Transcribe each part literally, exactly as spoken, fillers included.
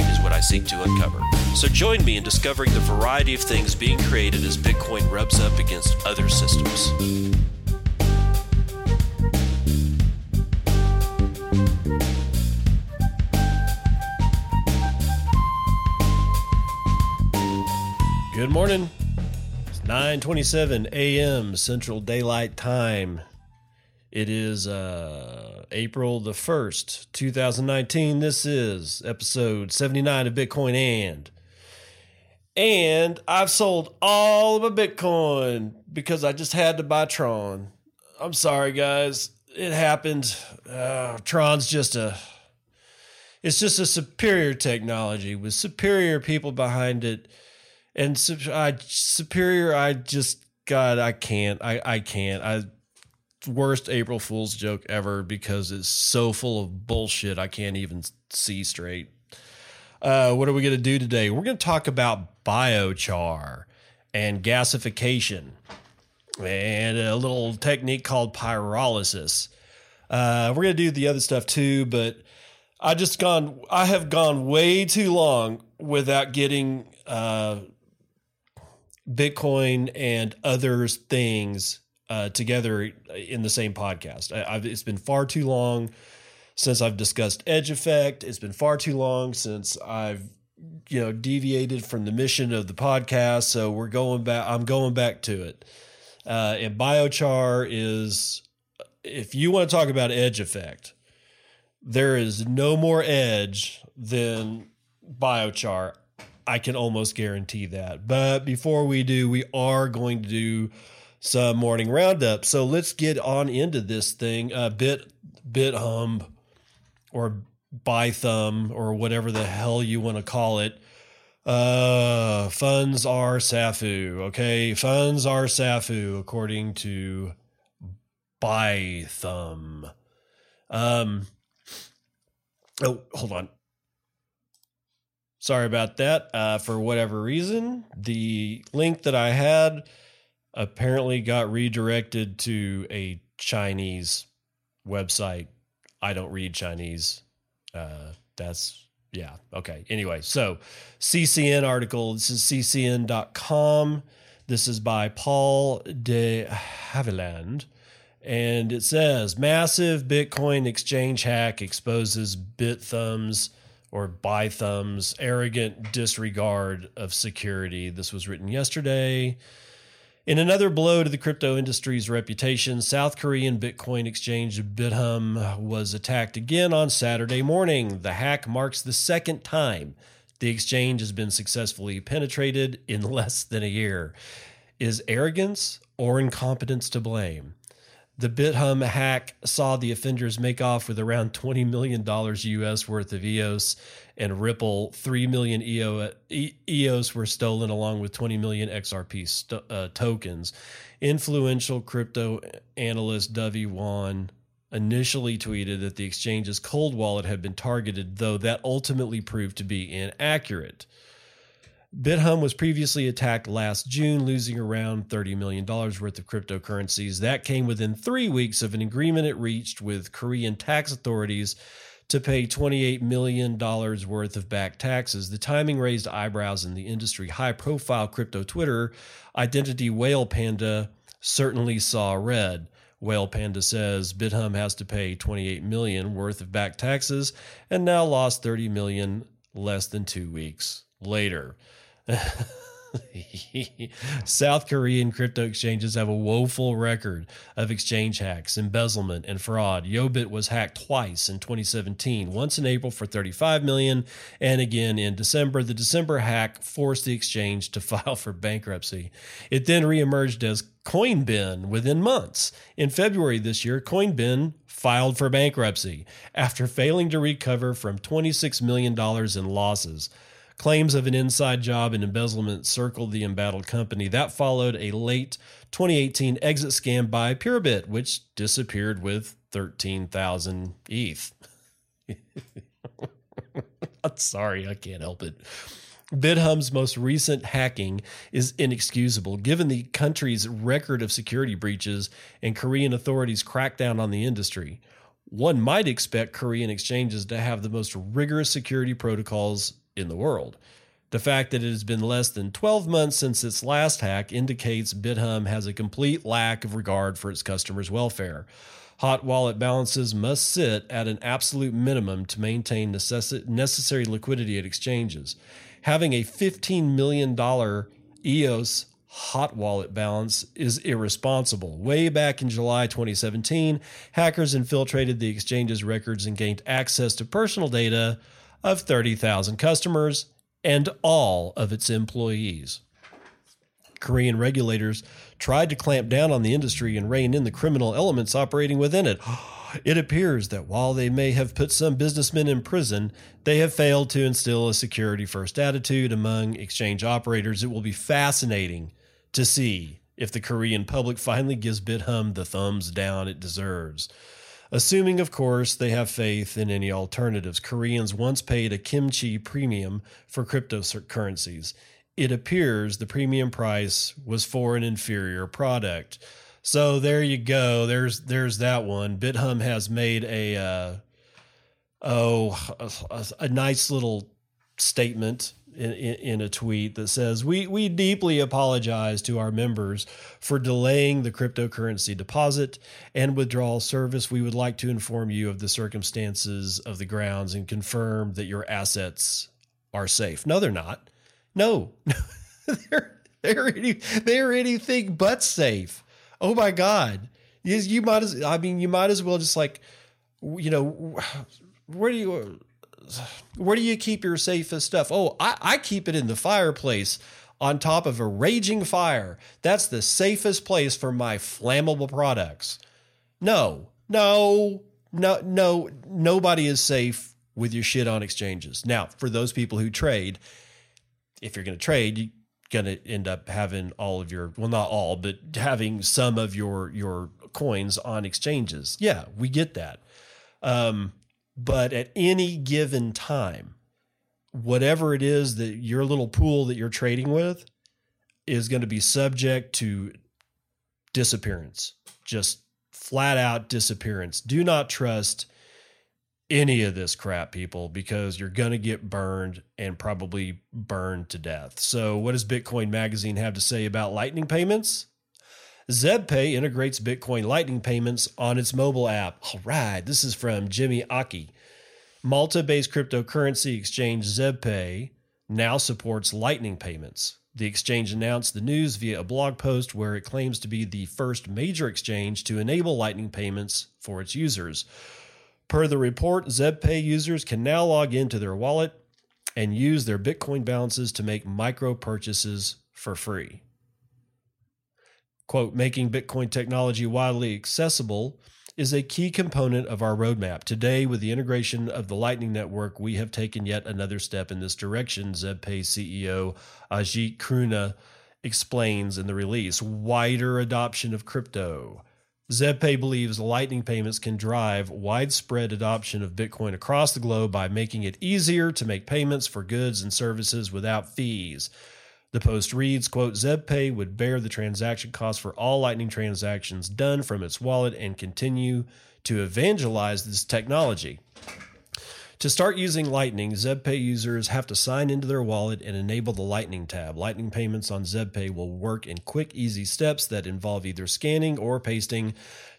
is what I seek to uncover. So join me in discovering the variety of things being created as Bitcoin rubs up against other systems. Good morning. It's nine twenty-seven a.m. Central Daylight Time. It is uh, April the first, two thousand nineteen. This is episode seventy-nine of Bitcoin And. And I've sold all of my Bitcoin because I just had to buy Tron. I'm sorry, guys. It happened. Uh, Tron's just a, it's just a superior technology with superior people behind it. And su- I, superior, I just, God, I can't. I, I can't. I worst April Fool's joke ever because it's so full of bullshit I can't even see straight. Uh, what are we going to do today? We're going to talk about biochar and gasification and a little technique called pyrolysis. Uh, we're going to do the other stuff too, but I just gone, I have gone way too long without getting uh, Bitcoin and other things uh, together in the same podcast. I, I've, it's been far too long since I've discussed edge effect. It's been far too long since I've, you know, deviated from the mission of the podcast. So we're going back, I'm going back to it. Uh, and biochar is, if you want to talk about edge effect, there is no more edge than biochar. I can almost guarantee that. But before we do, we are going to do some morning roundup. So let's get on into this thing a bit, Bithumb. Or Bithumb, or whatever the hell you want to call it. Uh, funds are SAFU, okay? Funds are SAFU, according to Bithumb. Um, oh, hold on. Sorry about that. Uh, for whatever reason, the link that I had apparently got redirected to a Chinese website. I don't read Chinese. Uh, that's, yeah, okay. Anyway, so C C N article. This is C C N dot com. This is by Paul de Havilland. And it says, massive Bitcoin exchange hack exposes Bithumb's or Bithumb's arrogant disregard of security. This was written yesterday. In another blow to the crypto industry's reputation, South Korean Bitcoin exchange Bithumb was attacked again on Saturday morning. The hack marks the second time the exchange has been successfully penetrated in less than a year. Is arrogance or incompetence to blame? The Bithumb hack saw the offenders make off with around twenty million dollars U S worth of E O S and Ripple. three million E O S were stolen along with twenty million X R P st- uh, tokens. Influential crypto analyst Dovey Wan initially tweeted that the exchange's cold wallet had been targeted, though that ultimately proved to be inaccurate. Bithumb was previously attacked last June, losing around thirty million dollars worth of cryptocurrencies. That came within three weeks of an agreement it reached with Korean tax authorities to pay twenty-eight million dollars worth of back taxes. The timing raised eyebrows in the industry. High-profile crypto Twitter identity Whale Panda certainly saw red. Whale Panda says Bithumb has to pay twenty-eight million dollars worth of back taxes and now lost thirty million dollars less than two weeks later. South Korean crypto exchanges have a woeful record of exchange hacks, embezzlement, and fraud. Yobit was hacked twice in twenty seventeen, once in April for thirty-five million dollars, and again in December. The December hack forced the exchange to file for bankruptcy. It then reemerged as Coinbin within months. In February this year, Coinbin filed for bankruptcy after failing to recover from twenty-six million dollars in losses. Claims of an inside job and embezzlement circled the embattled company. That followed a late twenty eighteen exit scam by PyraBit, which disappeared with thirteen thousand E T H. I'm sorry, I can't help it. Bithumb's most recent hacking is inexcusable. Given the country's record of security breaches and Korean authorities' crackdown on the industry, one might expect Korean exchanges to have the most rigorous security protocols in the world. The fact that it has been less than twelve months since its last hack indicates Bithumb has a complete lack of regard for its customers' welfare. Hot wallet balances must sit at an absolute minimum to maintain necess- necessary liquidity at exchanges. Having a fifteen million dollars E O S hot wallet balance is irresponsible. Way back in July twenty seventeen, hackers infiltrated the exchange's records and gained access to personal data of thirty thousand customers and all of its employees. Korean regulators tried to clamp down on the industry and rein in the criminal elements operating within it. It appears that while they may have put some businessmen in prison, they have failed to instill a security-first attitude among exchange operators. It will be fascinating to see if the Korean public finally gives Bithumb the thumbs down it deserves. Assuming, of course, they have faith in any alternatives. Koreans once paid a kimchi premium for cryptocurrencies. It appears the premium price was for an inferior product. So there you go. There's there's that one. Bithumb has made a uh, oh a, a nice little statement in, in, in a tweet that says, we we deeply apologize to our members for delaying the cryptocurrency deposit and withdrawal service. We would like to inform you of the circumstances of the grounds and confirm that your assets are safe. No, they're not. No, they're, they're, any, they're anything but safe. Oh my God. You, you might as, I mean, you might as well just like, you know, where do you, where do you keep your safest stuff? Oh, I, I keep it in the fireplace on top of a raging fire. That's the safest place for my flammable products. No, no, no, no, nobody is safe with your shit on exchanges. Now, for those people who trade, if you're going to trade, you're going to end up having all of your, well, not all, but having some of your, your coins on exchanges. Yeah, we get that. Um, but at any given time, whatever it is that your little pool that you're trading with is going to be subject to disappearance, just flat out disappearance. Do not trust any of this crap, people, because you're going to get burned and probably burned to death. So what does Bitcoin Magazine have to say about Lightning payments? ZebPay integrates Bitcoin Lightning payments on its mobile app. All right. This is from Jimmy Aki. Malta-based cryptocurrency exchange ZebPay now supports Lightning payments. The exchange announced the news via a blog post where it claims to be the first major exchange to enable Lightning payments for its users. Per the report, ZebPay users can now log into their wallet and use their Bitcoin balances to make micro purchases for free. Quote, making Bitcoin technology widely accessible is a key component of our roadmap. Today, with the integration of the Lightning Network, we have taken yet another step in this direction, ZebPay C E O Ajit Kruna explains in the release. Wider adoption of crypto. ZebPay believes Lightning payments can drive widespread adoption of Bitcoin across the globe by making it easier to make payments for goods and services without fees. The post reads, quote, ZebPay would bear the transaction costs for all Lightning transactions done from its wallet and continue to evangelize this technology. To start using Lightning, ZebPay users have to sign into their wallet and enable the Lightning tab. Lightning payments on ZebPay will work in quick, easy steps that involve either scanning or pasting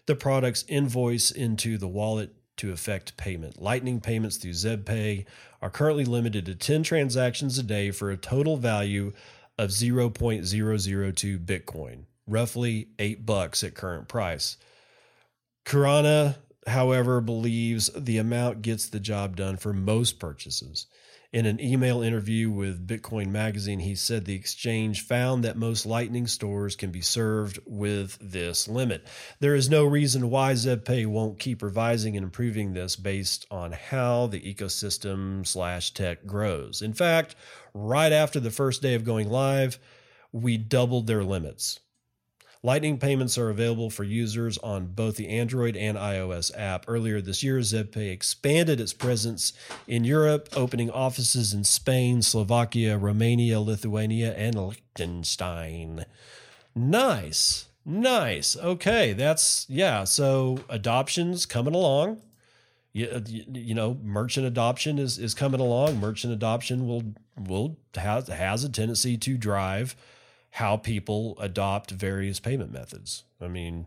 the product's invoice into the wallet to effect payment. Lightning payments through ZebPay are currently limited to ten transactions a day for a total value of zero point zero zero two Bitcoin, roughly eight bucks at current price. Kurana, however, believes the amount gets the job done for most purchases. In an email interview with Bitcoin Magazine, he said the exchange found that most Lightning stores can be served with this limit. There is no reason why ZebPay won't keep revising and improving this based on how the ecosystem slash tech grows. In fact, right after the first day of going live, we doubled their limits. Lightning payments are available for users on both the Android and iOS app. Earlier this year, ZebPay expanded its presence in Europe, opening offices in Spain, Slovakia, Romania, Lithuania, and Liechtenstein. Nice. Nice. Okay. That's, yeah. So adoption's coming along. You, you know, merchant adoption is, is coming along. Merchant adoption will, will has, has a tendency to drive how people adopt various payment methods. I mean,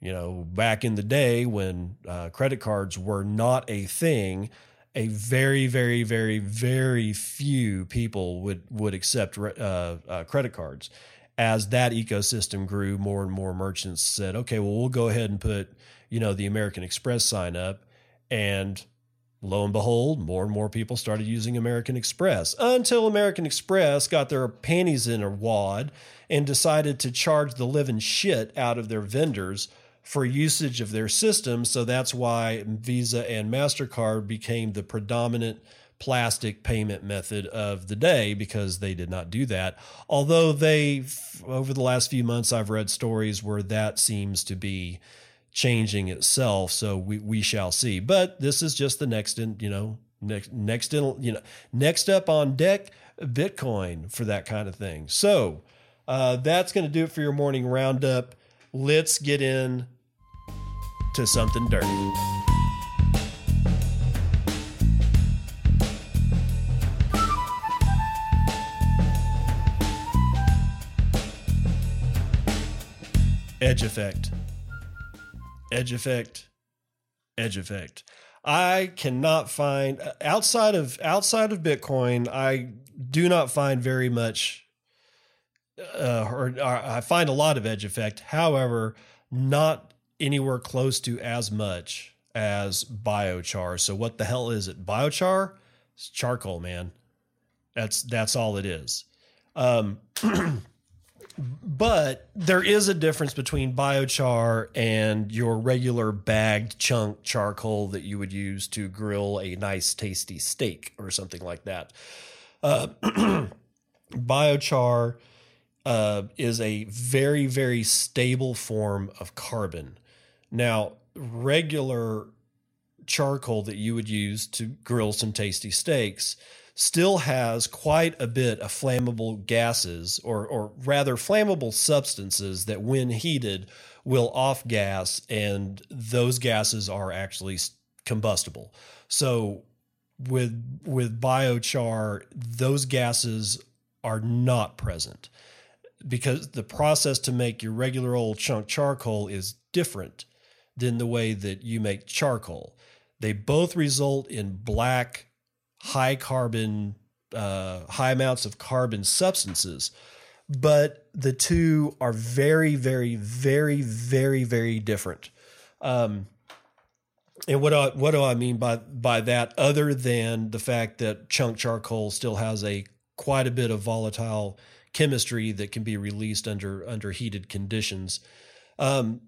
you know, back in the day when uh, credit cards were not a thing, a very, very, very, very few people would, would accept uh, uh, credit cards. As that ecosystem grew, more and more merchants said, okay, well, we'll go ahead and put, you know, the American Express sign up. And lo and behold, more and more people started using American Express until American Express got their panties in a wad and decided to charge the living shit out of their vendors for usage of their system. So that's why Visa and MasterCard became the predominant plastic payment method of the day, because they did not do that. Although they, over the last few months, I've read stories where that seems to be changing itself. So we, we shall see, but this is just the next in, you know, next, next, in, you know, next up on deck, Bitcoin for that kind of thing. So, uh, that's going to do it for your morning roundup. Let's get in to something dirty. Edge effect. Edge effect, edge effect. I cannot find outside of outside of Bitcoin. I do not find very much, uh, or, or I find a lot of edge effect. However, not anywhere close to as much as biochar. So what the hell is it? Biochar? It's charcoal, man. That's that's all it is. Um, But there is a difference between biochar and your regular bagged chunk charcoal that you would use to grill a nice, tasty steak or something like that. Uh, biochar uh, is a very, very stable form of carbon. Now, regular charcoal that you would use to grill some tasty steaks still has quite a bit of flammable gases, or or rather flammable substances that when heated will off gas, and those gases are actually combustible. So with with biochar, those gases are not present, because the process to make your regular old chunk charcoal is different than the way that you make charcoal. They both result in black, high carbon, uh, high amounts of carbon substances, but the two are very, very, very, very, very different. Um, and what do I, what do I mean by by that? Other than the fact that chunk charcoal still has a quite a bit of volatile chemistry that can be released under under heated conditions. Um,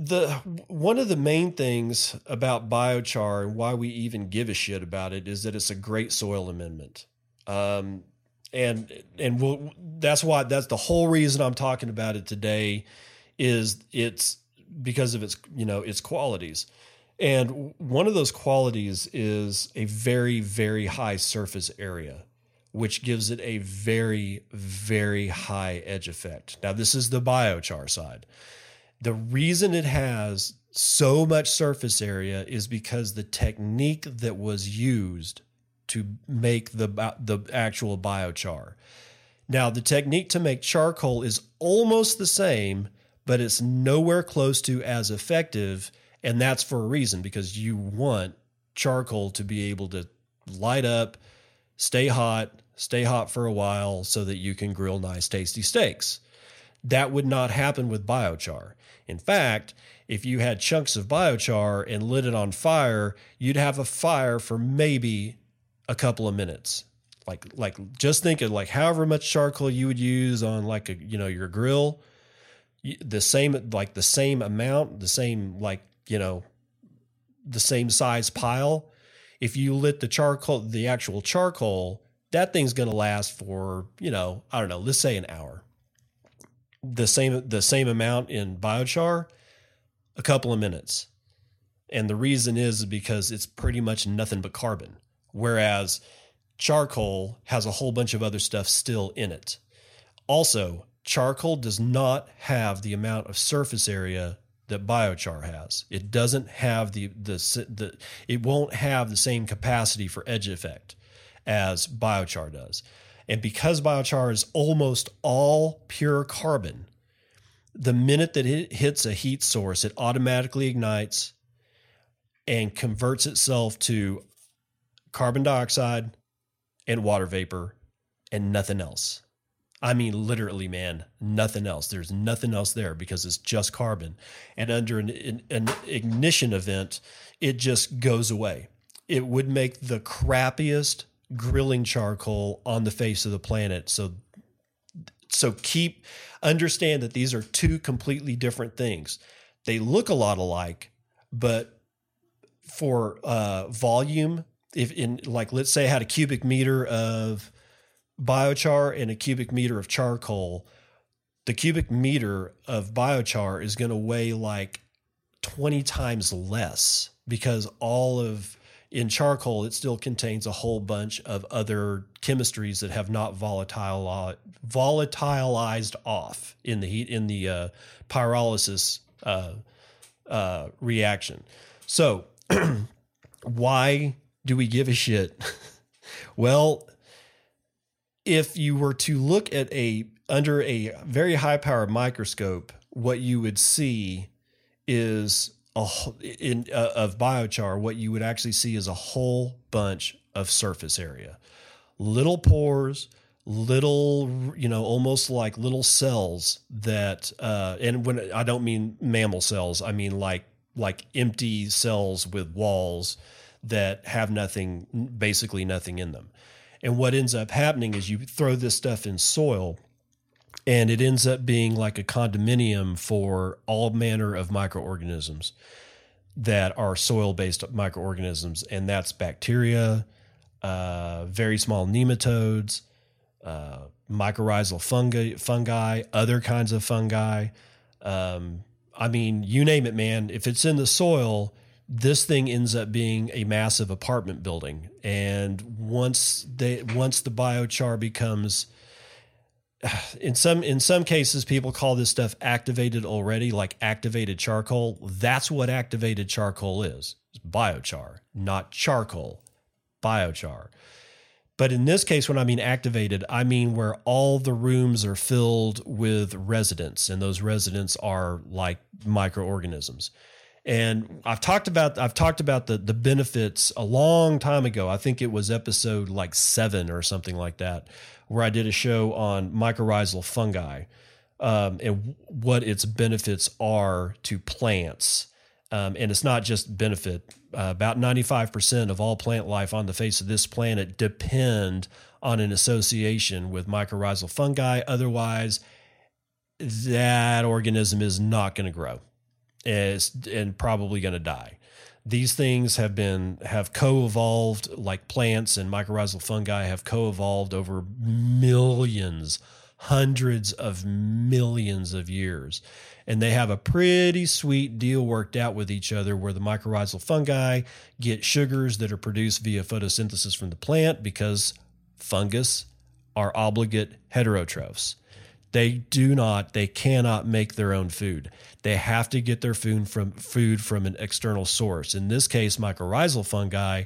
The one of the main things about biochar and why we even give a shit about it is that it's a great soil amendment, um, and and we'll, that's why that's the whole reason I'm talking about it today, is it's because of its you know its qualities, and one of those qualities is a very, very high surface area, which gives it a very, very high edge effect. Now this is the biochar side. The reason it has so much surface area is because the technique that was used to make the, the actual biochar. Now, the technique to make charcoal is almost the same, but it's nowhere close to as effective, and that's for a reason, because you want charcoal to be able to light up, stay hot, stay hot for a while so that you can grill nice, tasty steaks. That would not happen with biochar. In fact, if you had chunks of biochar and lit it on fire, you'd have a fire for maybe a couple of minutes. Like, like just think of like however much charcoal you would use on like a, you know, your grill, the same, like the same amount, the same, like, you know, the same size pile. If you lit the charcoal, the actual charcoal, that thing's going to last for, you know, I don't know, let's say an hour. The same, the same amount in biochar, a couple of minutes. And the reason is because it's pretty much nothing but carbon. Whereas charcoal has a whole bunch of other stuff still in it. Also, charcoal does not have the amount of surface area that biochar has. It doesn't have the, the, the, it won't have the same capacity for edge effect as biochar does. And because biochar is almost all pure carbon, the minute that it hits a heat source, it automatically ignites and converts itself to carbon dioxide and water vapor and nothing else. I mean, literally, man, nothing else. There's nothing else there because it's just carbon. And under an, an, an ignition event, it just goes away. It would make the crappiest grilling charcoal on the face of the planet. So, so keep, understand that these are two completely different things. They look a lot alike, but for uh, volume, if in like, let's say I had a cubic meter of biochar and a cubic meter of charcoal, the cubic meter of biochar is going to weigh like twenty times less because all of, in charcoal, it still contains a whole bunch of other chemistries that have not volatile, volatilized off in the heat, in the uh, pyrolysis uh, uh, reaction. So why do we give a shit? Well, if you were to look at a under a very high power microscope, what you would see is a in uh, of biochar. What you would actually see is a whole bunch of surface area, little pores, little, you know, almost like little cells that. Uh, and when I don't mean mammal cells, I mean like like empty cells with walls that have nothing, basically nothing in them. And what ends up happening is you throw this stuff in soil and it ends up being like a condominium for all manner of microorganisms that are soil-based microorganisms. And that's bacteria, uh, very small nematodes, uh, mycorrhizal fungi, fungi, other kinds of fungi. Um, I mean, you name it, man. If it's in the soil, this thing ends up being a massive apartment building. And once they, once the biochar becomes, in some, in some cases, people call this stuff activated already, like activated charcoal. That's what activated charcoal is. It's biochar, not charcoal, biochar. But in this case, when I mean activated, I mean where all the rooms are filled with residents, and those residents are like microorganisms. And I've talked about I've talked about the the benefits a long time ago. I think it was episode like seven or something like that, where I did a show on mycorrhizal fungi um, and what its benefits are to plants. Um, and it's not just benefit. Uh, about ninety-five percent of all plant life on the face of this planet depend on an association with mycorrhizal fungi. Otherwise, that organism is not going to grow. Is and probably going to die. These things have been have co-evolved, like plants and mycorrhizal fungi have co-evolved over millions, hundreds of millions of years. And they have a pretty sweet deal worked out with each other where the mycorrhizal fungi get sugars that are produced via photosynthesis from the plant, because fungus are obligate heterotrophs. They do not, they cannot make their own food. They have to get their food from food from an external source. In this case, mycorrhizal fungi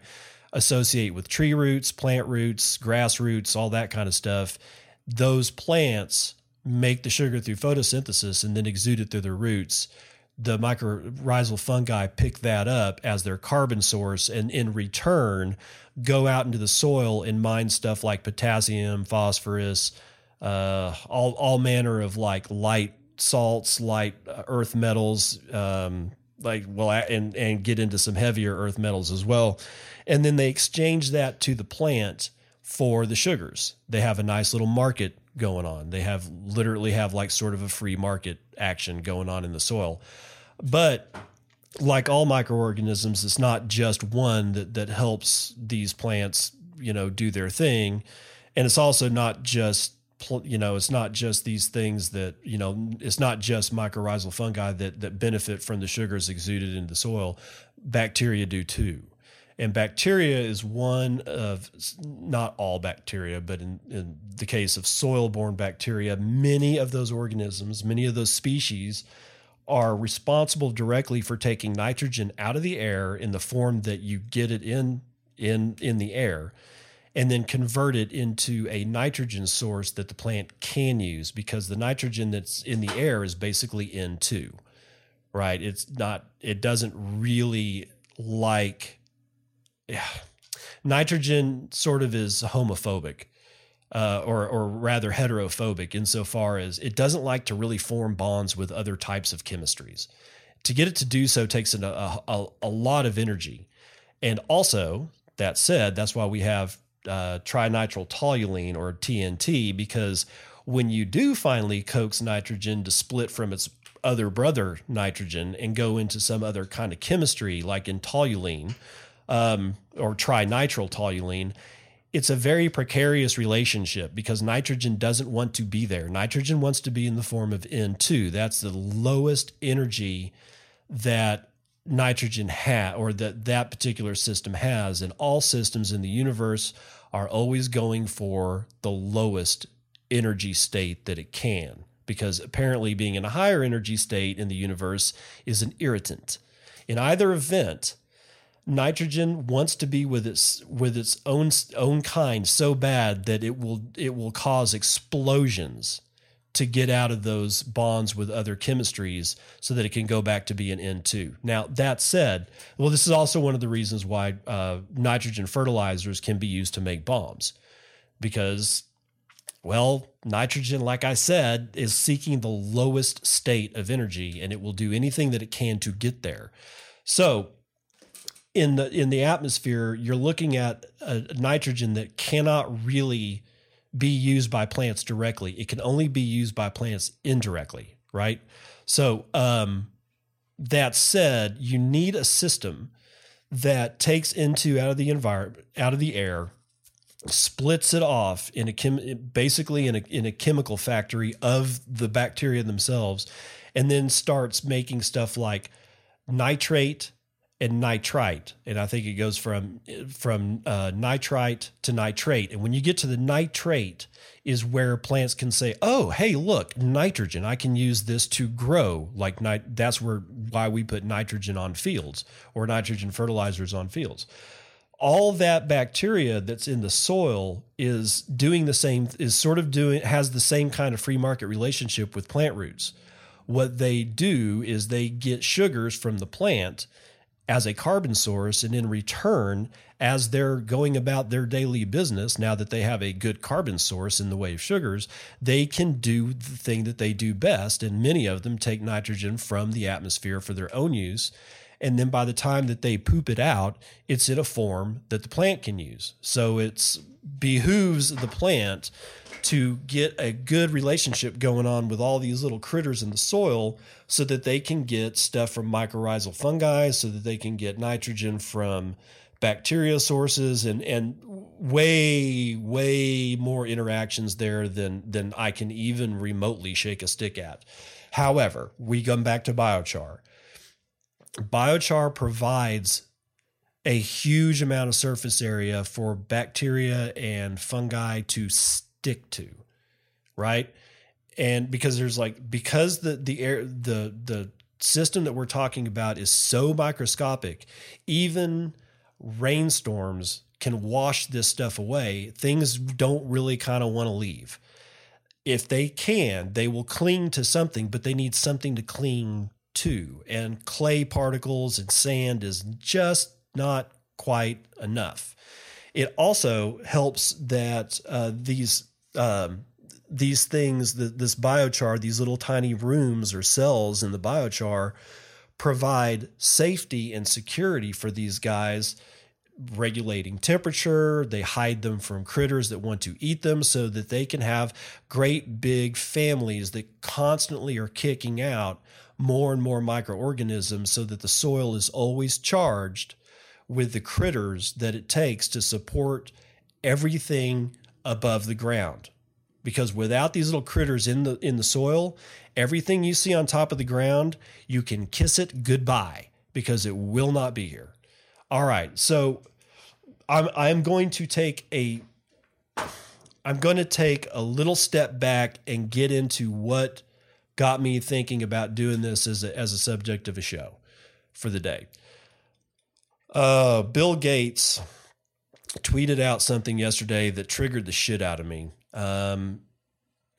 associate with tree roots, plant roots, grass roots, all that kind of stuff. Those plants make the sugar through photosynthesis and then exude it through their roots. The mycorrhizal fungi pick that up as their carbon source and in return go out into the soil and mine stuff like potassium, phosphorus, Uh, all all manner of like light salts, light earth metals, um, like, well, and, and get into some heavier earth metals as well. And then they exchange that to the plant for the sugars. They have a nice little market going on. They have literally have like sort of a free market action going on in the soil. But like all microorganisms, it's not just one that, that helps these plants, you know, do their thing. And it's also not just, you know, it's not just these things that, you know, it's not just mycorrhizal fungi that, that benefit from the sugars exuded in the soil. Bacteria do too. And bacteria is one of, not all bacteria, but in, in the case of soil-borne bacteria, many of those organisms, many of those species are responsible directly for taking nitrogen out of the air in the form that you get it in, in, in the air, and then convert it into a nitrogen source that the plant can use, because the nitrogen that's in the air is basically N two, right? It's not, it doesn't really like, yeah, nitrogen sort of is homophobic, uh, or or rather heterophobic, insofar as it doesn't like to really form bonds with other types of chemistries. To get it to do so takes an, a, a, a lot of energy. And also, that said, that's why we have uh, trinitrile toluene, or T N T, because when you do finally coax nitrogen to split from its other brother nitrogen and go into some other kind of chemistry, like in toluene, Um, or trinitrile toluene, it's a very precarious relationship because nitrogen doesn't want to be there. Nitrogen wants to be in the form of N two. That's the lowest energy that nitrogen has, or that that particular system has. And all systems in the universe are always going for the lowest energy state that it can, because apparently being in a higher energy state in the universe is an irritant. In either event, nitrogen wants to be with its with its own own kind so bad that it will it will cause explosions to get out of those bonds with other chemistries so that it can go back to be an N two. Now, that said, well, this is also one of the reasons why uh, nitrogen fertilizers can be used to make bombs, because, well, nitrogen, like I said, is seeking the lowest state of energy, and it will do anything that it can to get there. So in the in the atmosphere, you're looking at a nitrogen that cannot really be used by plants directly. It can only be used by plants indirectly, right? So um, that said, you need a system that takes N two out of the environment, out of the air, splits it off in a chem- basically in a in a chemical factory of the bacteria themselves, and then starts making stuff like nitrate and nitrite. And I think it goes from from uh, nitrite to nitrate. And when you get to the nitrate is where plants can say, oh, hey, look, nitrogen, I can use this to grow. Like nit- that's where why we put nitrogen on fields, or nitrogen fertilizers on fields. All that bacteria that's in the soil is doing the same, is sort of doing, has the same kind of free market relationship with plant roots. What they do is they get sugars from the plant as a carbon source, and in return, as they're going about their daily business, now that they have a good carbon source in the way of sugars, they can do the thing that they do best, and many of them take nitrogen from the atmosphere for their own use, and then by the time that they poop it out, it's in a form that the plant can use. So it behooves the plant to get a good relationship going on with all these little critters in the soil so that they can get stuff from mycorrhizal fungi, so that they can get nitrogen from bacteria sources, and, and way, way more interactions there than, than I can even remotely shake a stick at. However, we come back to biochar. Biochar provides a huge amount of surface area for bacteria and fungi to stick to, right? And because there's like, because the, the air, the, the system that we're talking about is so microscopic, even rainstorms can wash this stuff away. Things don't really kind of want to leave. If they can, they will cling to something, but they need something to cling too, and clay particles and sand is just not quite enough. It also helps that uh, these um, these things, the, this biochar, these little tiny rooms or cells in the biochar, provide safety and security for these guys, regulating temperature. They hide them from critters that want to eat them so that they can have great big families that constantly are kicking out more and more microorganisms so that the soil is always charged with the critters that it takes to support everything above the ground. Because without these little critters in the in the soil, everything you see on top of the ground, you can kiss it goodbye because it will not be here. All right, so I'm I'm going to take a I'm going to take a little step back and get into what got me thinking about doing this as a, as a subject of a show for the day. Uh, Bill Gates tweeted out something yesterday that triggered the shit out of me. Um,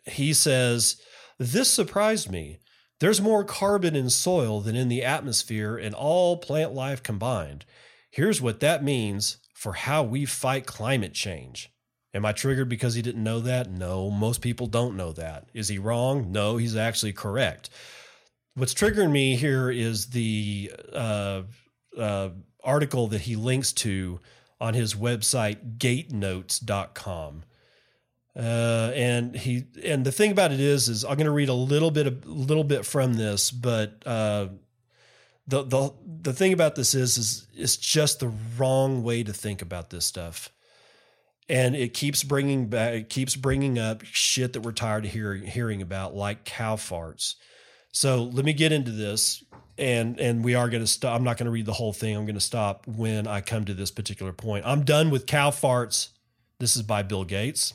he says, "This surprised me. There's more carbon in soil than in the atmosphere and all plant life combined. Here's what that means for how we fight climate change." Am I triggered because he didn't know that? No, most people don't know that. Is he wrong? No, he's actually correct. What's triggering me here is the uh, uh, article that he links to on his website, gate notes dot com. Uh, and he, and the thing about it is, is I'm going to read a little bit, a little bit from this, but, uh, the, the, the thing about this is, is it's just the wrong way to think about this stuff. And it keeps bringing back, it keeps bringing up shit that we're tired of hearing, hearing about, like cow farts. So let me get into this, and, and we are going to stop. I'm not going to read the whole thing. I'm going to stop when I come to this particular point. I'm done with cow farts. This is by Bill Gates.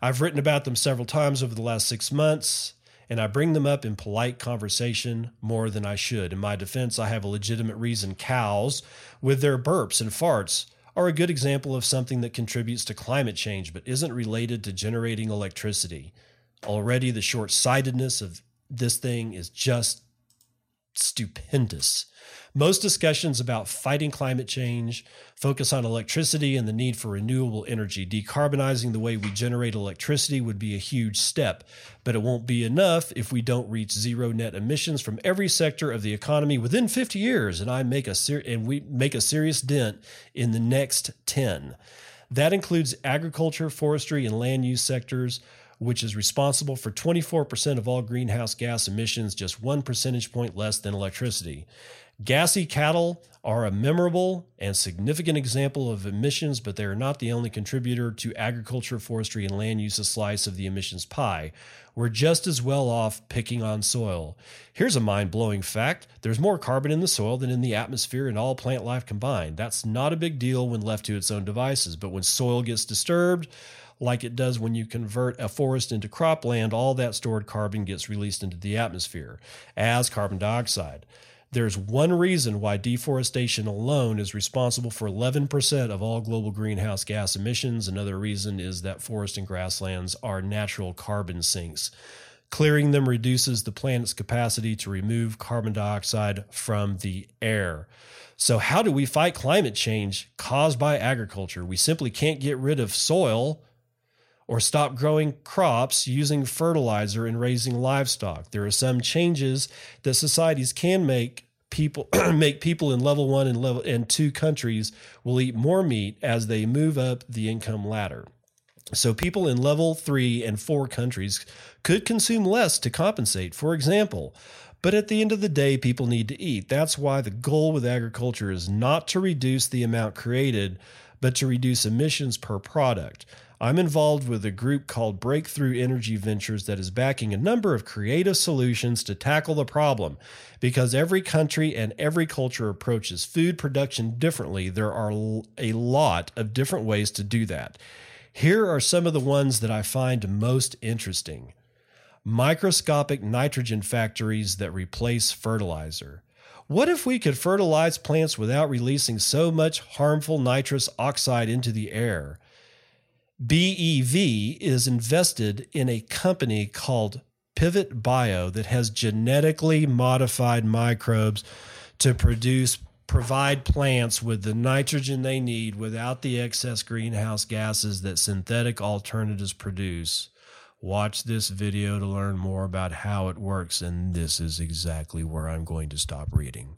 "I've written about them several times over the last six months, and I bring them up in polite conversation more than I should. In my defense, I have a legitimate reason. Cows, with their burps and farts, are a good example of something that contributes to climate change but isn't related to generating electricity. Already, the short-sightedness of this thing is just stupendous. Most discussions about fighting climate change focus on electricity and the need for renewable energy. Decarbonizing the way we generate electricity would be a huge step, but it won't be enough if we don't reach zero net emissions from every sector of the economy within fifty years, and I make a ser- and we make a serious dent in the next ten. That includes agriculture, forestry, and land use sectors, which is responsible for twenty-four percent of all greenhouse gas emissions, just one percentage point less than electricity. Gassy cattle are a memorable and significant example of emissions, but they are not the only contributor to agriculture, forestry, and land use, a slice of the emissions pie. We're just as well off picking on soil. Here's a mind-blowing fact. There's more carbon in the soil than in the atmosphere and all plant life combined. That's not a big deal when left to its own devices, but when soil gets disturbed, like it does when you convert a forest into cropland, all that stored carbon gets released into the atmosphere as carbon dioxide. There's one reason why deforestation alone is responsible for eleven percent of all global greenhouse gas emissions. Another reason is that forest and grasslands are natural carbon sinks. Clearing them reduces the planet's capacity to remove carbon dioxide from the air. So how do we fight climate change caused by agriculture? We simply can't get rid of soil or stop growing crops, using fertilizer, and raising livestock. There are some changes that societies can make. People make people in level one and level and two countries will eat more meat as they move up the income ladder. So people in level three and four countries could consume less to compensate, for example. But at the end of the day, people need to eat. That's why the goal with agriculture is not to reduce the amount created, but to reduce emissions per product. I'm involved with a group called Breakthrough Energy Ventures that is backing a number of creative solutions to tackle the problem. Because every country and every culture approaches food production differently, there are a lot of different ways to do that. Here are some of the ones that I find most interesting. Microscopic nitrogen factories that replace fertilizer. What if we could fertilize plants without releasing so much harmful nitrous oxide into the air? B E V is invested in a company called Pivot Bio that has genetically modified microbes to produce provide plants with the nitrogen they need without the excess greenhouse gases that synthetic alternatives produce. Watch this video to learn more about how it works, and this is exactly where I'm going to stop reading.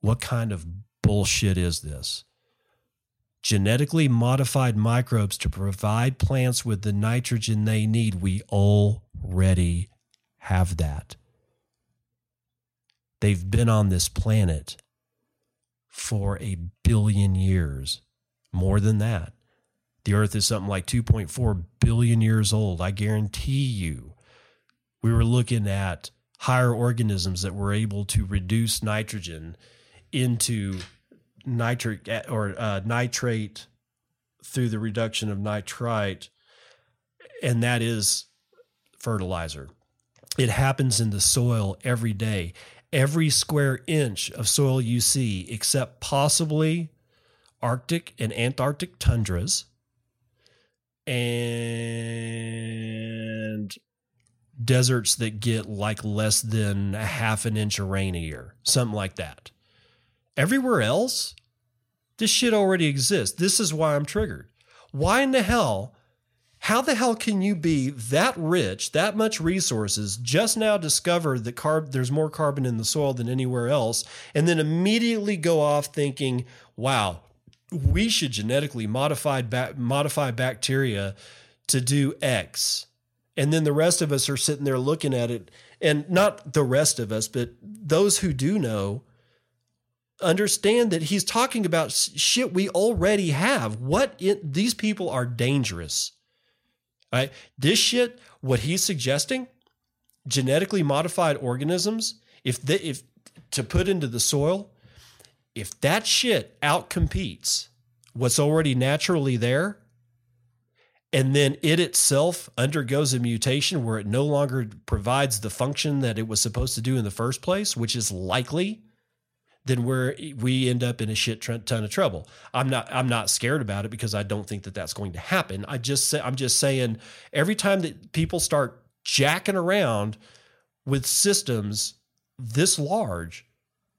What kind of bullshit is this? Genetically modified microbes to provide plants with the nitrogen they need. We already have that. They've been on this planet for a billion years, more than that. The Earth is something like two point four billion years old. I guarantee you, we were looking at higher organisms that were able to reduce nitrogen into nitric or uh, nitrate through the reduction of nitrite, and that is fertilizer. It happens in the soil every day. Every square inch of soil you see, except possibly Arctic and Antarctic tundras, and deserts that get like less than a half an inch of rain a year, something like that. Everywhere else, this shit already exists. This is why I'm triggered. Why in the hell, how the hell can you be that rich, that much resources, just now discover that carb, there's more carbon in the soil than anywhere else, and then immediately go off thinking, wow, we should genetically modify, ba- modify bacteria to do X. And then the rest of us are sitting there looking at it, and not the rest of us, but those who do know understand that he's talking about shit we already have. What it, these people are dangerous. All right? This shit, what he's suggesting, genetically modified organisms, if they, if to put into the soil, if that shit outcompetes what's already naturally there, and then it itself undergoes a mutation where it no longer provides the function that it was supposed to do in the first place, which is likely, then we we end up in a shit ton of trouble. I'm not I'm not scared about it because I don't think that that's going to happen. I just say, I'm just saying every time that people start jacking around with systems this large,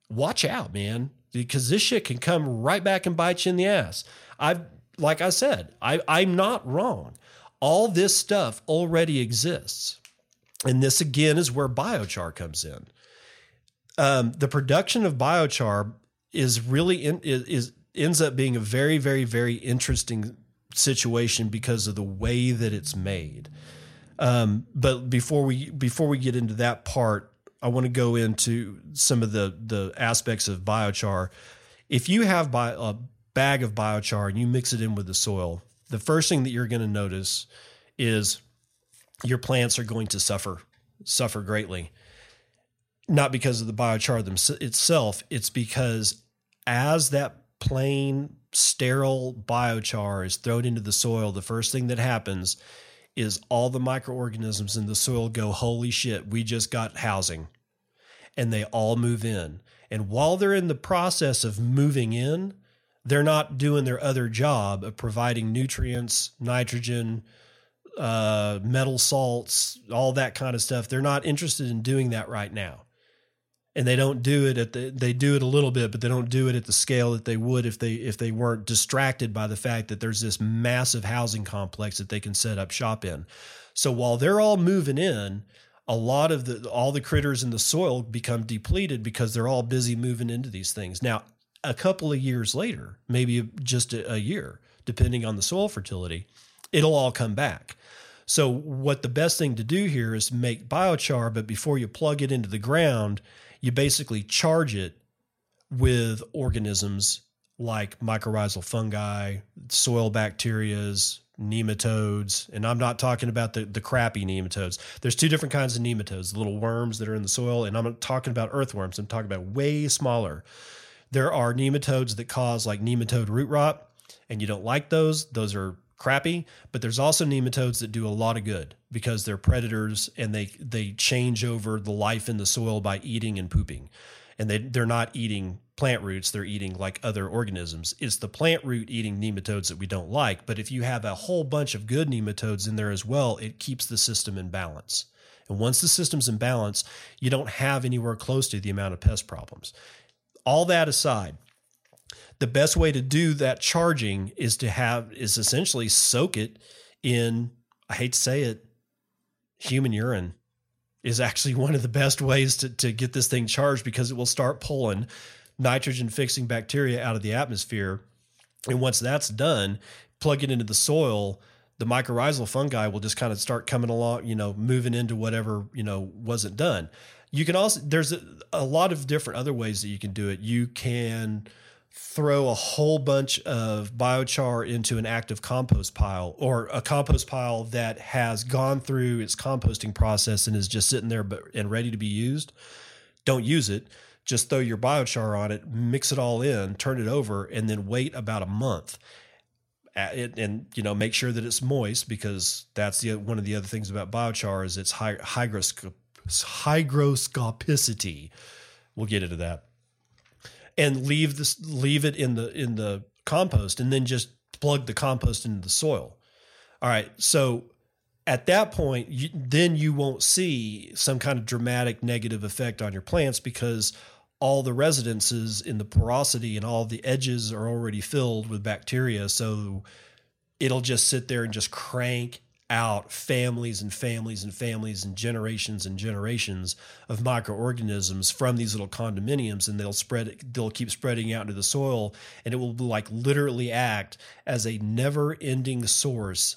watch out, man, because this shit can come right back and bite you in the ass. I've Like I said, I, I'm not wrong. All this stuff already exists. And this, again, is where biochar comes in. Um, the production of biochar is really in, is, is ends up being a very, very, very interesting situation because of the way that it's made. Um, but before we before we get into that part, I want to go into some of the, the aspects of biochar. If you have bio, uh, bag of biochar and you mix it in with the soil, the first thing that you're going to notice is your plants are going to suffer, suffer greatly. Not because of the biochar them- itself, it's because as that plain, sterile biochar is thrown into the soil, the first thing that happens is all the microorganisms in the soil go, holy shit, we just got housing. And they all move in. And while they're in the process of moving in, they're not doing their other job of providing nutrients, nitrogen, uh, metal salts, all that kind of stuff. They're not interested in doing that right now. And they don't do it at the, they do it a little bit, but they don't do it at the scale that they would if they, if they weren't distracted by the fact that there's this massive housing complex that they can set up shop in. So while they're all moving in, a lot of the, all the critters in the soil become depleted because they're all busy moving into these things. Now, a couple of years later, maybe just a year, depending on the soil fertility, it'll all come back. So what the best thing to do here is make biochar, but before you plug it into the ground, you basically charge it with organisms like mycorrhizal fungi, soil bacterias, nematodes. And I'm not talking about the, the crappy nematodes. There's two different kinds of nematodes, the little worms that are in the soil. And I'm not talking about earthworms. I'm talking about way smaller. There are nematodes that cause like nematode root rot, and you don't like those. Those are crappy, but there's also nematodes that do a lot of good because they're predators and they, they change over the life in the soil by eating and pooping. And they, they're not eating plant roots. They're eating like other organisms. It's the plant root eating nematodes that we don't like. But if you have a whole bunch of good nematodes in there as well, it keeps the system in balance. And once the system's in balance, you don't have anywhere close to the amount of pest problems. All that aside, the best way to do that charging is to have, is essentially soak it in, I hate to say it, human urine is actually one of the best ways to, to get this thing charged, because it will start pulling nitrogen fixing bacteria out of the atmosphere. And once that's done, plug it into the soil, the mycorrhizal fungi will just kind of start coming along, you know, moving into whatever, you know, wasn't done. You can also, there's a, a lot of different other ways that you can do it. You can throw a whole bunch of biochar into an active compost pile, or a compost pile that has gone through its composting process and is just sitting there and ready to be used. Don't use it. Just throw your biochar on it, mix it all in, turn it over, and then wait about a month. It, and, you know, make sure that it's moist, because that's the one of the other things about biochar is its high, hygroscop, hygroscopicity. We'll get into that. And leave this, leave it in the in the compost, and then just plug the compost into the soil. All right. So at that point, you, then you won't see some kind of dramatic negative effect on your plants, because all the residences in the porosity and all the edges are already filled with bacteria. So it'll just sit there and just crank out families and families and families and generations and generations of microorganisms from these little condominiums, and they'll spread, they'll keep spreading out into the soil, and it will like literally act as a never ending source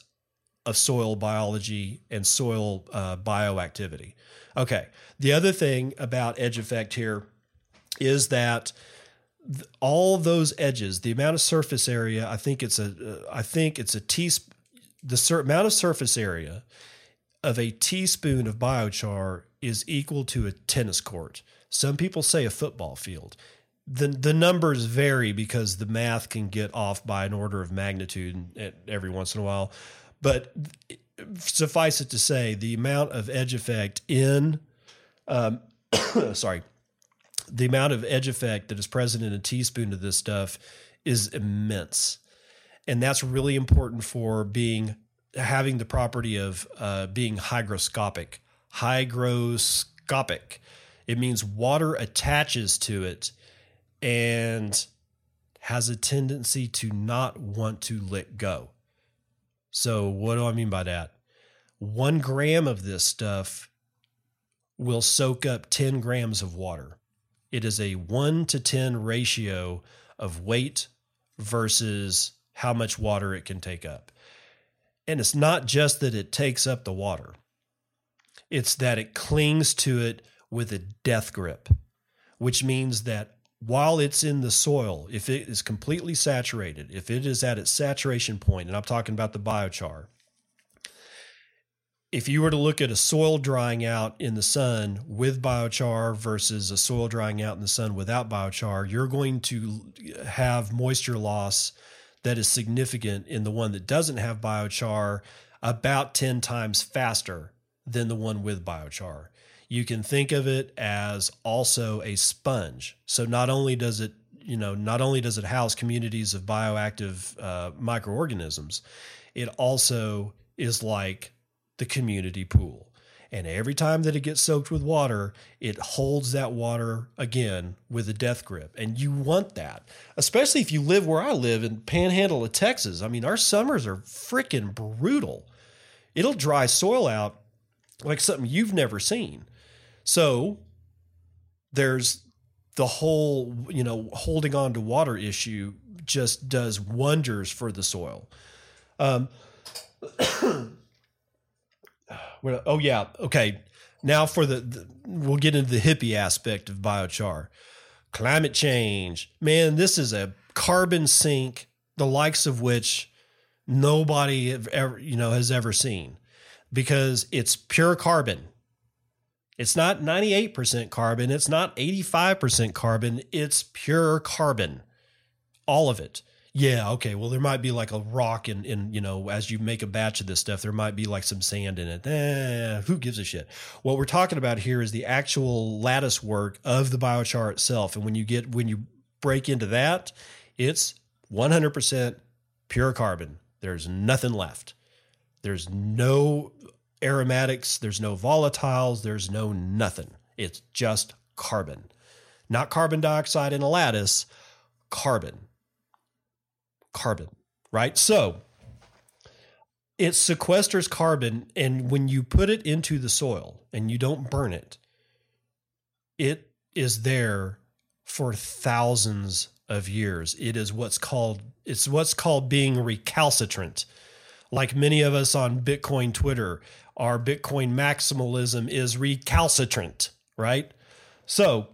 of soil biology and soil uh, bioactivity. Okay. The other thing about edge effect here is that all those edges, the amount of surface area, I think it's a, uh, I think it's a teaspoon, the sur- amount of surface area of a teaspoon of biochar is equal to a tennis court. Some people say a football field. The the numbers vary because the math can get off by an order of magnitude every once in a while. But suffice it to say, the amount of edge effect in, um, sorry, the amount of edge effect that is present in a teaspoon of this stuff is immense. And that's really important for being, having the property of uh, being hygroscopic. Hygroscopic. It means water attaches to it and has a tendency to not want to let go. So what do I mean by that? One gram of this stuff will soak up ten grams of water. It is a one to ten ratio of weight versus how much water it can take up. And it's not just that it takes up the water. It's that it clings to it with a death grip, which means that while it's in the soil, if it is completely saturated, if it is at its saturation point, and I'm talking about the biochar, if you were to look at a soil drying out in the sun with biochar versus a soil drying out in the sun without biochar, you're going to have moisture loss that is significant in the one that doesn't have biochar about ten times faster than the one with biochar. You can think of it as also a sponge. So not only does it, you know, not only does it house communities of bioactive uh, microorganisms, it also is like the community pool. And every time that it gets soaked with water, it holds that water again with a death grip. And you want that, especially if you live where I live in Panhandle of Texas. I mean, our summers are freaking brutal. It'll dry soil out like something you've never seen. So there's the whole, you know, holding on to water issue just does wonders for the soil. Um, Oh yeah. Okay. Now for the, the, we'll get into the hippie aspect of biochar, climate change, man, this is a carbon sink, the likes of which nobody have ever, you know, has ever seen, because it's pure carbon. It's not ninety-eight percent carbon. It's not eighty-five percent carbon. It's pure carbon. All of it. Yeah, okay, well, there might be like a rock in, in, you know, as you make a batch of this stuff, there might be like some sand in it. Eh, who gives a shit? What we're talking about here is the actual lattice work of the biochar itself. And when you get, when you break into that, it's one hundred percent pure carbon. There's nothing left. There's no aromatics. There's no volatiles. There's no nothing. It's just carbon. Not carbon dioxide in a lattice, carbon. Carbon, right? So it sequesters carbon, and when you put it into the soil and you don't burn it, it is there for thousands of years. It is what's called it's what's called being recalcitrant. Like many of us on Bitcoin Twitter, our Bitcoin maximalism is recalcitrant, right? So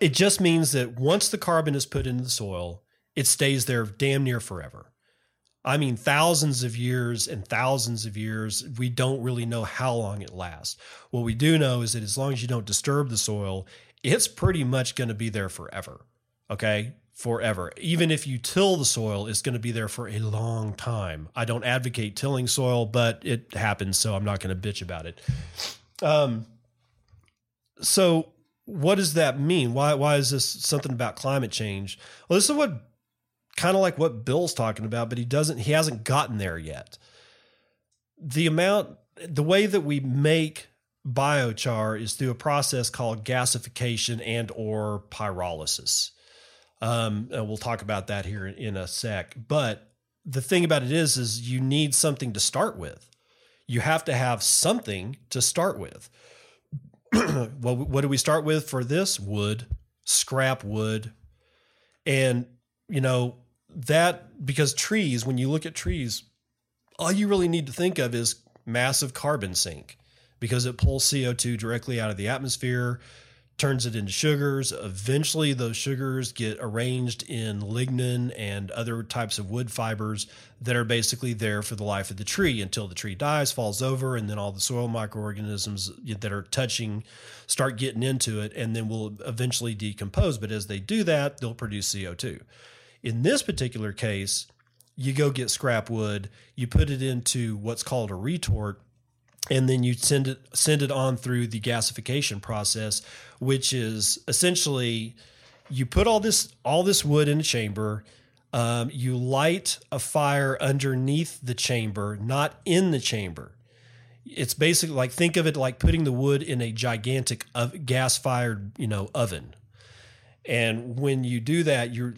it just means that once the carbon is put into the soil, it stays there damn near forever. I mean, thousands of years and thousands of years. We don't really know how long it lasts. What we do know is that as long as you don't disturb the soil, it's pretty much going to be there forever. Okay? Forever. Even if you till the soil, it's going to be there for a long time. I don't advocate tilling soil, but it happens, so I'm not going to bitch about it. Um, so what does that mean? Why, why is this something about climate change? Well, this is what kind of like what Bill's talking about, but he doesn't, he hasn't gotten there yet. The amount, the way that we make biochar is through a process called gasification and or pyrolysis. Um, and we'll talk about that here in, in a sec. But the thing about it is, is you need something to start with. You have to have something to start with. Well, what do we start with for this? Wood, scrap wood. And you know, that because trees, when you look at trees, all you really need to think of is massive carbon sink because it pulls C O two directly out of the atmosphere, turns it into sugars. Eventually, those sugars get arranged in lignin and other types of wood fibers that are basically there for the life of the tree until the tree dies, falls over, and then all the soil microorganisms that are touching start getting into it and then will eventually decompose. But as they do that, they'll produce C O two. In this particular case, you go get scrap wood, you put it into what's called a retort, and then you send it send it on through the gasification process, which is essentially you put all this all this wood in a chamber, um, you light a fire underneath the chamber, not in the chamber. It's basically like think of it like putting the wood in a gigantic gas-fired, you know, oven, and when you do that, you're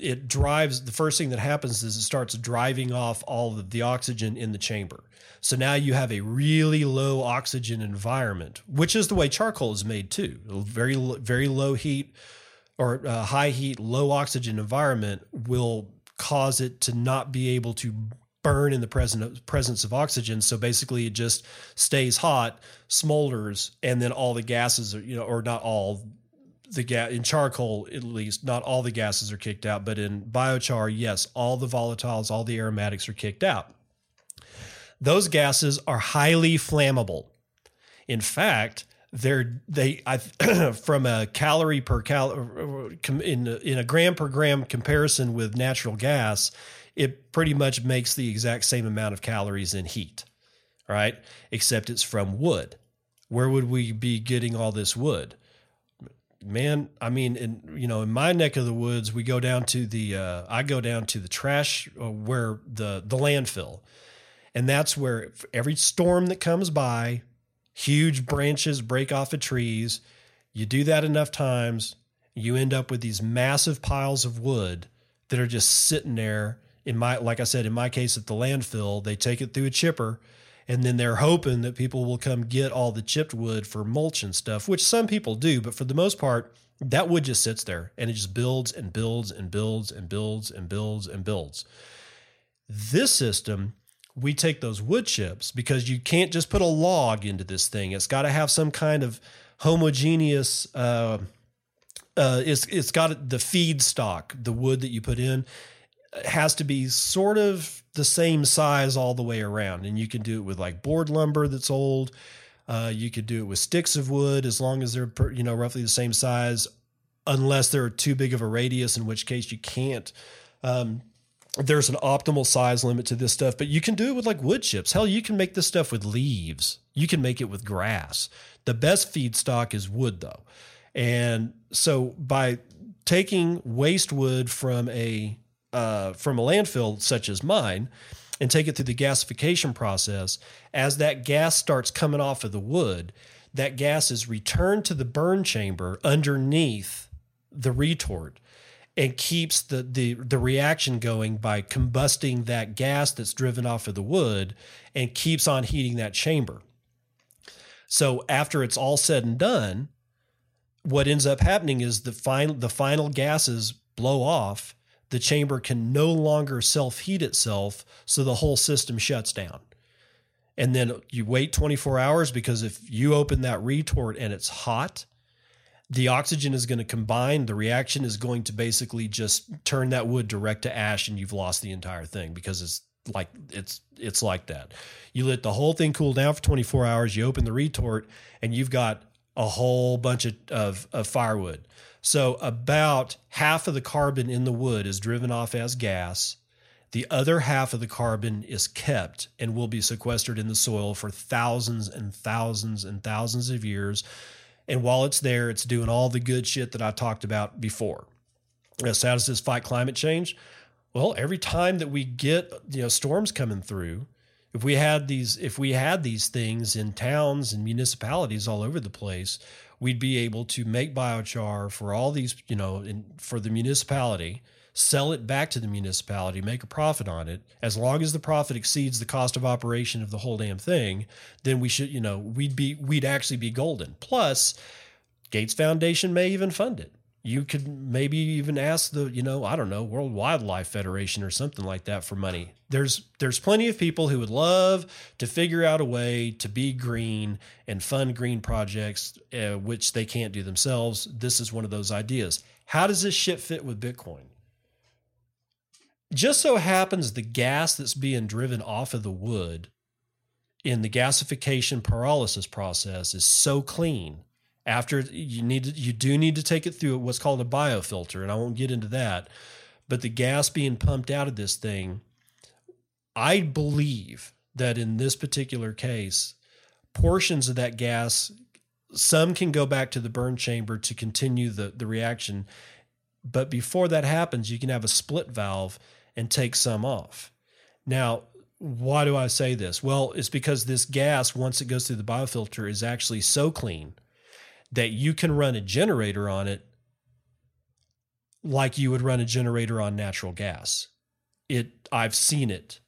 It drives, the first thing that happens is it starts driving off all of the oxygen in the chamber. So now you have a really low oxygen environment, which is the way charcoal is made too. Very, very low heat or uh, high heat, low oxygen environment will cause it to not be able to burn in the present, presence of oxygen. So basically it just stays hot, smolders, and then all the gases are, you know, or not all The gas in charcoal, at least, not all the gases are kicked out, but in biochar, yes, all the volatiles, all the aromatics are kicked out. Those gases are highly flammable. In fact, they're they I, from a calorie per cal in in a gram per gram comparison with natural gas, it pretty much makes the exact same amount of calories in heat, right? Except it's from wood. Where would we be getting all this wood? Man, I mean, in, you know, in my neck of the woods, we go down to the, uh, I go down to the trash uh, where the, the landfill, and that's where every storm that comes by, huge branches break off of trees. You do that enough times, you end up with these massive piles of wood that are just sitting there. In my, like I said, in my case at the landfill, they take it through a chipper. And then they're hoping that people will come get all the chipped wood for mulch and stuff, which some people do. But for the most part, that wood just sits there and it just builds and builds and builds and builds and builds and builds. This system, we take those wood chips because you can't just put a log into this thing. It's got to have some kind of homogeneous, uh, uh, it's, it's got the feedstock, the wood that you put in. It has to be sort of the same size all the way around. And you can do it with like board lumber that's old. Uh, you could do it with sticks of wood as long as they're, you know, roughly the same size, unless they're too big of a radius, in which case you can't. Um, there's an optimal size limit to this stuff, but you can do it with like wood chips. Hell, you can make this stuff with leaves. You can make it with grass. The best feedstock is wood though. And so by taking waste wood from a, Uh, from a landfill such as mine and take it through the gasification process, as that gas starts coming off of the wood, that gas is returned to the burn chamber underneath the retort. and keeps the, the, the reaction going by combusting that gas that's driven off of the wood and keeps on heating that chamber. So after it's all said and done, what ends up happening is the final, the final gases blow off. The chamber can no longer self-heat itself, so the whole system shuts down. And then you wait twenty-four hours, because if you open that retort and it's hot, the oxygen is going to combine. The reaction is going to basically just turn that wood direct to ash, and you've lost the entire thing, because it's like it's it's like that. You let the whole thing cool down for twenty-four hours, you open the retort, and you've got a whole bunch of, of, of firewood. So about half of the carbon in the wood is driven off as gas. The other half of the carbon is kept and will be sequestered in the soil for thousands and thousands and thousands of years. And while it's there, it's doing all the good shit that I talked about before. So how does this fight climate change? Well, every time that we get, you know, storms coming through, if we had these, if we had these things in towns and municipalities all over the place, we'd be able to make biochar for all these, you know, in, for the municipality, sell it back to the municipality, make a profit on it. As long as the profit exceeds the cost of operation of the whole damn thing, then we should, you know, we'd be, we'd actually be golden. Plus, Gates Foundation may even fund it. You could maybe even ask the, you know, I don't know, World Wildlife Federation or something like that for money. There's there's plenty of people who would love to figure out a way to be green and fund green projects, uh, which they can't do themselves. This is one of those ideas. How does this shit fit with Bitcoin? Just so happens the gas that's being driven off of the wood in the gasification pyrolysis process is so clean. After you need to, you do need to take it through what's called a biofilter, and I won't get into that. But the gas being pumped out of this thing, I believe that in this particular case, portions of that gas, some can go back to the burn chamber to continue the, the reaction. But before that happens, you can have a split valve and take some off. Now, why do I say this? Well, it's because this gas, once it goes through the biofilter, is actually so clean that you can run a generator on it like you would run a generator on natural gas. It, I've seen it.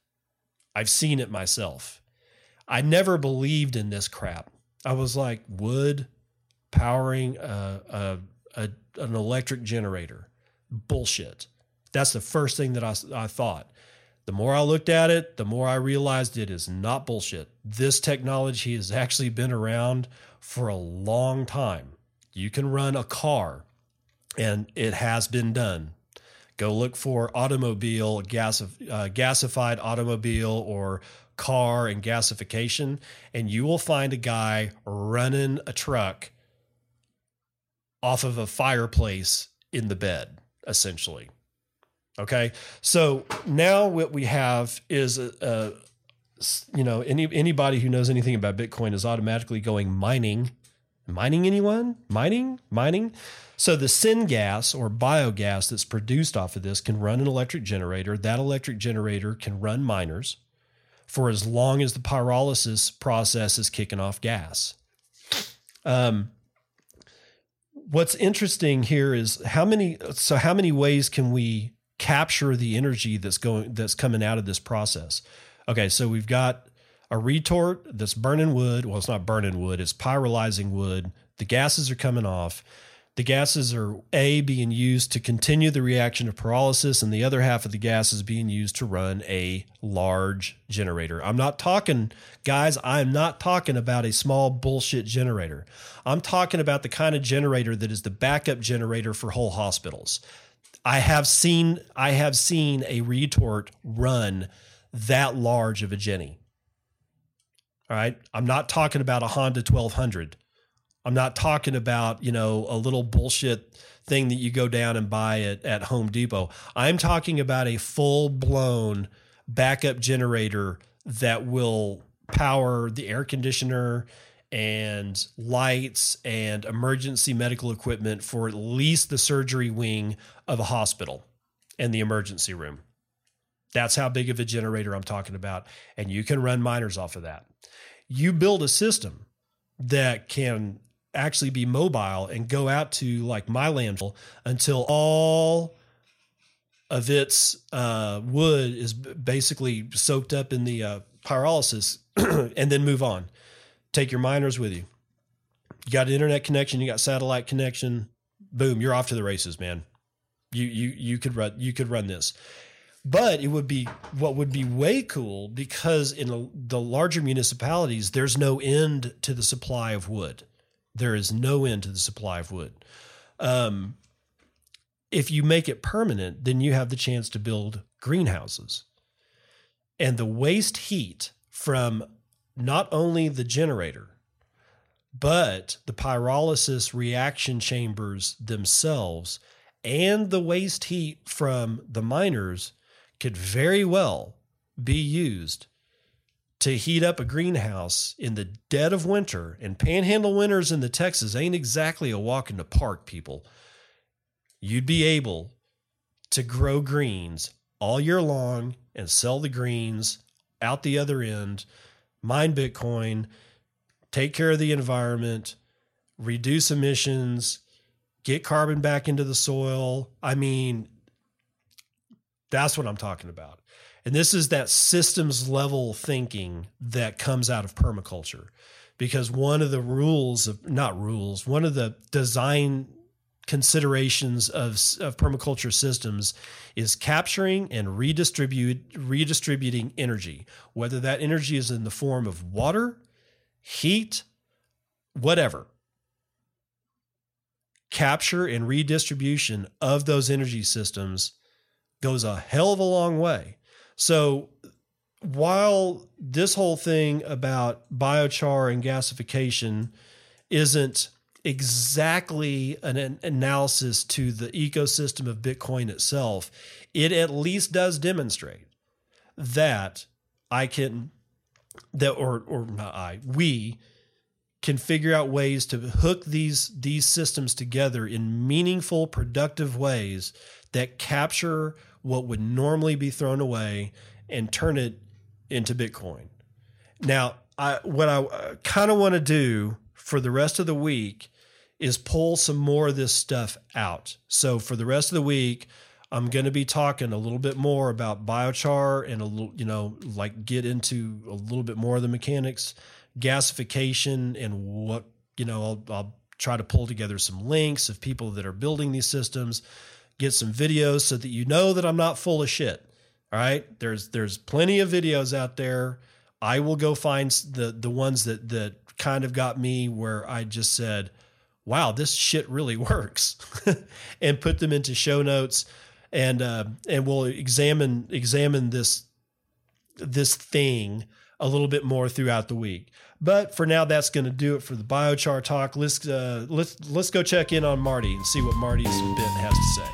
I've seen it myself. I never believed in this crap. I was like, wood powering a, a, a, an electric generator. Bullshit. That's the first thing that I, I thought. The more I looked at it, the more I realized it is not bullshit. This technology has actually been around for a long time. You can run a car, and it has been done. Go look for automobile, gas, uh, gasified automobile or car and gasification, and you will find a guy running a truck off of a fireplace in the bed, essentially. Okay, so now what we have is, uh, you know, any anybody who knows anything about Bitcoin is automatically going mining, mining anyone, mining, mining. So the syngas or biogas that's produced off of this can run an electric generator. That electric generator can run miners for as long as the pyrolysis process is kicking off gas. Um. What's interesting here is how many. So how many ways can we capture the energy that's going, that's coming out of this process? Okay, so we've got a retort that's burning wood. Well, it's not burning wood, it's pyrolyzing wood. The gases are coming off. The gases are A, being used to continue the reaction of pyrolysis, and the other half of the gas is being used to run a large generator. I'm not talking, guys, I'm not talking about a small bullshit generator. I'm talking about the kind of generator that is the backup generator for whole hospitals. I have seen I have seen a retort run that large of a Jenny. All right, I'm not talking about a Honda twelve hundred. I'm not talking about, you know, a little bullshit thing that you go down and buy at, at Home Depot. I'm talking about a full-blown backup generator that will power the air conditioner and lights and emergency medical equipment for at least the surgery wing of a hospital and the emergency room. That's how big of a generator I'm talking about. And you can run miners off of that. You build a system that can actually be mobile and go out to like my landfill until all of its uh, wood is basically soaked up in the uh, pyrolysis and then move on. Take your miners with you. You got an internet connection, you got satellite connection, boom, you're off to the races, man. You you you could run you could run this. But it would be what would be way cool, because in the larger municipalities, there's no end to the supply of wood. There is no end to the supply of wood. Um, if you make it permanent, then you have the chance to build greenhouses. And the waste heat from not only the generator, but the pyrolysis reaction chambers themselves and the waste heat from the miners could very well be used to heat up a greenhouse in the dead of winter. And Panhandle winters in the Texas ain't exactly a walk in the park, people. You'd be able to grow greens all year long and sell the greens out the other end, mine Bitcoin, take care of the environment, reduce emissions, get carbon back into the soil. I mean, that's what I'm talking about. And this is that systems level thinking that comes out of permaculture, because one of the rules of not rules, one of the design considerations of, of permaculture systems is capturing and redistribute redistributing energy, whether that energy is in the form of water, heat, whatever. Capture and redistribution of those energy systems goes a hell of a long way. So while this whole thing about biochar and gasification isn't exactly an analysis to the ecosystem of Bitcoin itself, it at least does demonstrate that I can, that or or not I, we can figure out ways to hook these these systems together in meaningful, productive ways that capture what would normally be thrown away and turn it into Bitcoin. Now, I, what I kind of want to do for the rest of the week is pull some more of this stuff out. So for the rest of the week, I'm going to be talking a little bit more about biochar and a little, you know, like get into a little bit more of the mechanics, gasification, and what, you know, I'll, I'll try to pull together some links of people that are building these systems, get some videos so that you know that I'm not full of shit. All right. There's, there's plenty of videos out there. I will go find the, the ones that, that kind of got me where I just said, wow, this shit really works, and put them into show notes. And, uh, and we'll examine, examine this, this thing a little bit more throughout the week. But for now, that's going to do it for the biochar talk. Let's, uh, let's, let's go check in on Marty and see what Marty's bit has to say.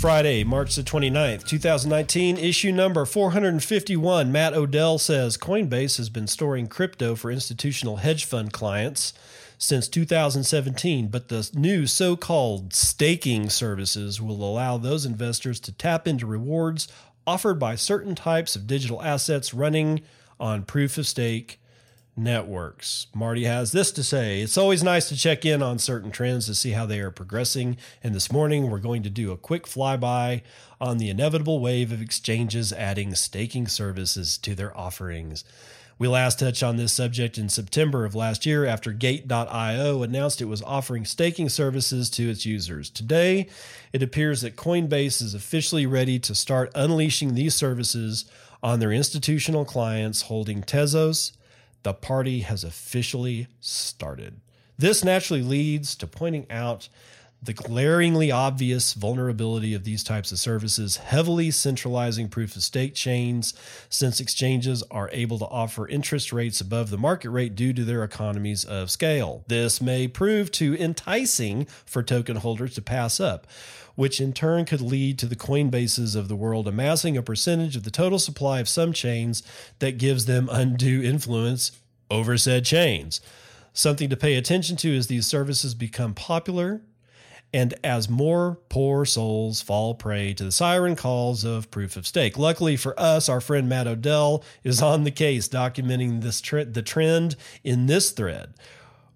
Friday, March the twenty-ninth, two thousand nineteen, issue number four hundred fifty-one. Matt Odell says Coinbase has been storing crypto for institutional hedge fund clients since two thousand seventeen, but the new so-called staking services will allow those investors to tap into rewards offered by certain types of digital assets running on proof-of-stake networks. Marty has this to say: it's always nice to check in on certain trends to see how they are progressing. And this morning, we're going to do a quick flyby on the inevitable wave of exchanges adding staking services to their offerings. We last touched on this subject in September of last year after Gate dot io announced it was offering staking services to its users. Today, it appears that Coinbase is officially ready to start unleashing these services on their institutional clients holding Tezos. The party has officially started. This naturally leads to pointing out the glaringly obvious vulnerability of these types of services, heavily centralizing proof-of-stake chains, since exchanges are able to offer interest rates above the market rate due to their economies of scale. This may prove too enticing for token holders to pass up, which in turn could lead to the Coinbases of the world amassing a percentage of the total supply of some chains that gives them undue influence over said chains. Something to pay attention to as these services become popular and as more poor souls fall prey to the siren calls of proof of stake. Luckily for us, our friend Matt Odell is on the case documenting this tre- the trend in this thread.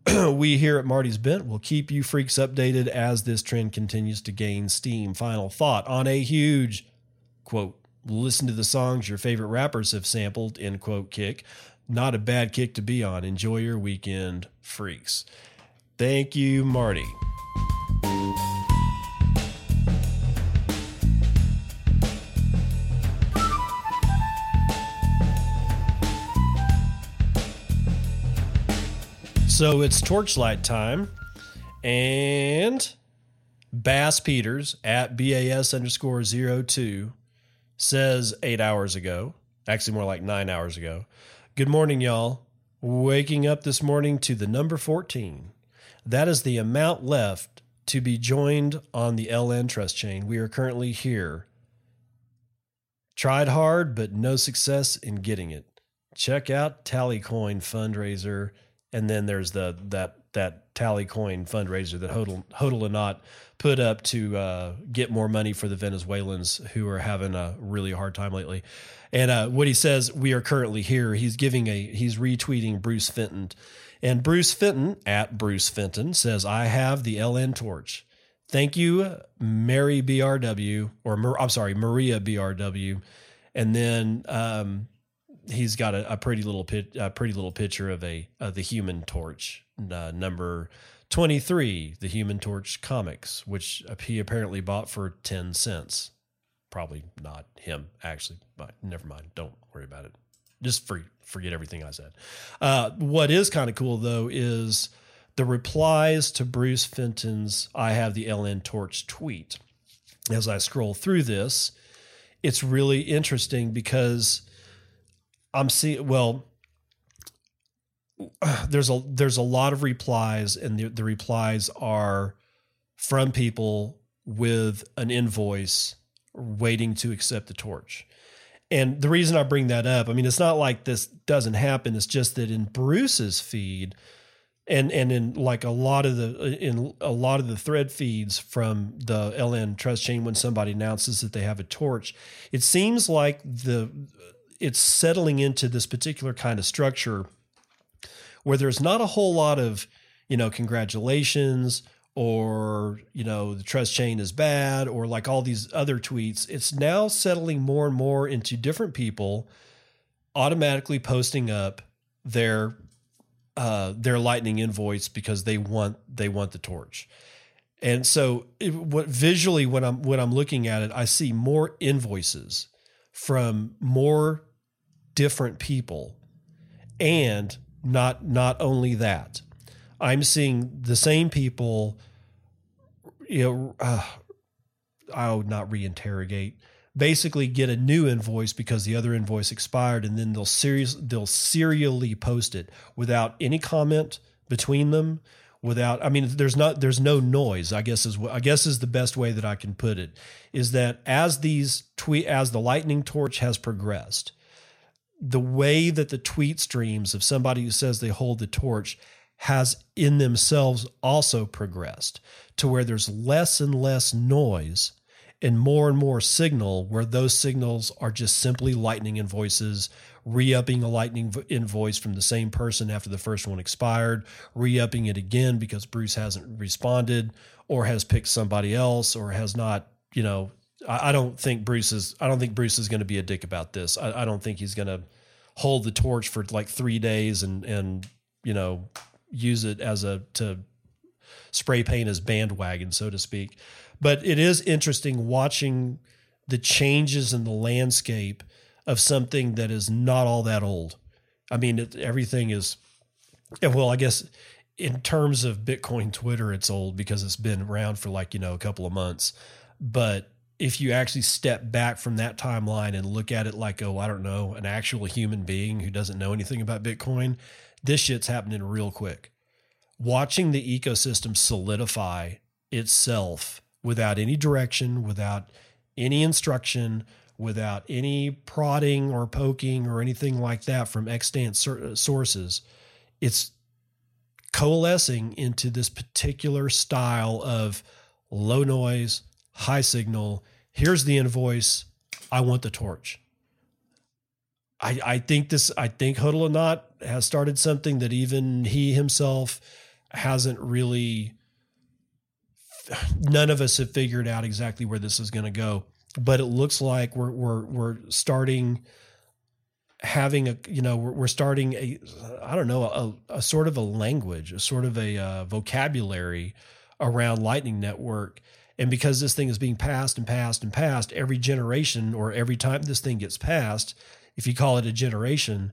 We here at Marty's Bent will keep you freaks updated as this trend continues to gain steam. Final thought on a huge, quote, listen to the songs your favorite rappers have sampled, end quote, kick. Not a bad kick to be on. Enjoy your weekend, freaks. Thank you, Marty. So it's torchlight time, and Bass Peters at BAS underscore zero two says eight hours ago, actually more like nine hours ago, good morning, y'all. Waking up this morning to the number fourteen. That is the amount left to be joined on the L N Trust chain. We are currently here. Tried hard, but no success in getting it. Check out TallyCoin fundraiser. And then there's the that that TallyCoin fundraiser that Hodel, Hodel and Nott put up to uh, get more money for the Venezuelans who are having a really hard time lately. And uh, what he says, we are currently here. He's giving a he's retweeting Bruce Fenton, and Bruce Fenton at Bruce Fenton says, "I have the L N Torch. Thank you, Mary B R W or I'm sorry, Maria B R W." And then. Um, He's got a, a pretty little pit, a pretty little picture of a of the Human Torch, uh, number twenty-three, the Human Torch comics, which he apparently bought for ten cents. Probably not him, actually, but never mind. Don't worry about it. Just for, forget everything I said. Uh, what is kind of cool though is the replies to Bruce Fenton's "I have the L N Torch" tweet. As I scroll through this, it's really interesting because. I'm seeing, well, there's a, there's a lot of replies, and the, the replies are from people with an invoice waiting to accept the torch. And the reason I bring that up, I mean, it's not like this doesn't happen. It's just that in Bruce's feed and, and in like a lot of the, in a lot of the thread feeds from the L N Trust chain, when somebody announces that they have a torch, it seems like the, it's settling into this particular kind of structure where there's not a whole lot of, you know, congratulations or, you know, the trust chain is bad or like all these other tweets. It's now settling more and more into different people automatically posting up their, uh, their Lightning invoice because they want, they want the torch. And so it, what visually, when I'm, when I'm looking at it, I see more invoices from more different people. And not, not only that, I'm seeing the same people, you know, uh, I would not reinterrogate, basically get a new invoice because the other invoice expired. And then they'll serious, they'll serially post it without any comment between them, without, I mean, there's not, there's no noise, I guess is what, I guess is the best way that I can put it, is that as these tweet, as the Lightning Torch has progressed, the way that the tweet streams of somebody who says they hold the torch has in themselves also progressed to where there's less and less noise and more and more signal, where those signals are just simply Lightning invoices, re-upping a Lightning invoice from the same person after the first one expired, re-upping it again because Bruce hasn't responded or has picked somebody else or has not, you know, I, I don't think Bruce is, I don't think Bruce is going to be a dick about this. I, I don't think he's going to hold the torch for like three days and, and, you know, use it as a, to spray paint his bandwagon, so to speak. But it is interesting watching the changes in the landscape of something that is not all that old. I mean, it, everything is, well, I guess in terms of Bitcoin Twitter, it's old because it's been around for like, you know, a couple of months. But if you actually step back from that timeline and look at it like, oh, I don't know, an actual human being who doesn't know anything about Bitcoin, this shit's happening real quick. Watching the ecosystem solidify itself without any direction, without any instruction, without any prodding or poking or anything like that from extant sources, it's coalescing into this particular style of low noise, high signal. Here's the invoice. I want the torch. I, I think this, I think Hodl and Nott has started something that even he himself hasn't really, none of us have figured out exactly where this is going to go, but it looks like we're, we're, we're starting having a, you know, we're, we're starting a, I don't know, a, a sort of a language, a sort of a uh, vocabulary around Lightning Network. And because this thing is being passed and passed and passed every generation, or every time this thing gets passed, if you call it a generation,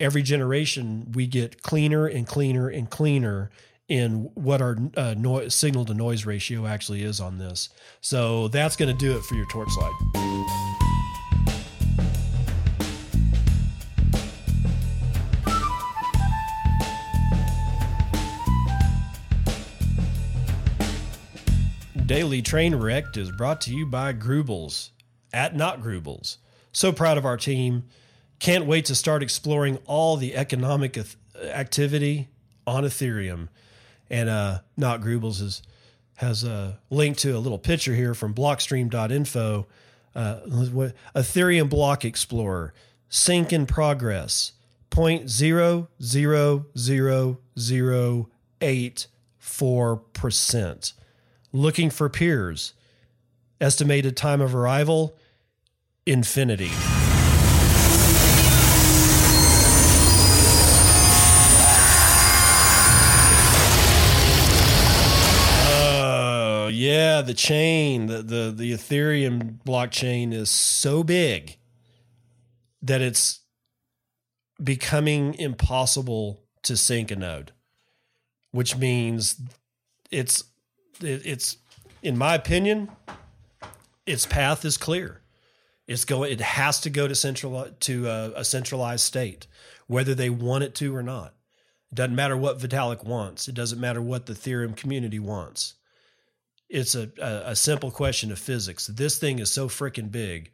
every generation we get cleaner and cleaner and cleaner in what our uh, noise, signal to noise ratio actually is on this. So that's going to do it for your torch slide. Daily Train Wrecked is brought to you by Grubles, at Not Grubles. So proud of our team. Can't wait to start exploring all the economic activity on Ethereum. And uh, Not Grubles is, has a link to a little picture here from blockstream dot info. Uh, Ethereum Block Explorer, sync in progress, zero point zero zero zero zero eight four percent. Looking for peers. Estimated time of arrival, infinity. Uh, yeah, the chain, the, the, the Ethereum blockchain is so big that it's becoming impossible to sync a node, which means it's It's, in my opinion, its path is clear. It's going. It has to go to central to a, a centralized state, whether they want it to or not. It doesn't matter what Vitalik wants. It doesn't matter what the Ethereum community wants. It's a, a, a simple question of physics. This thing is so freaking big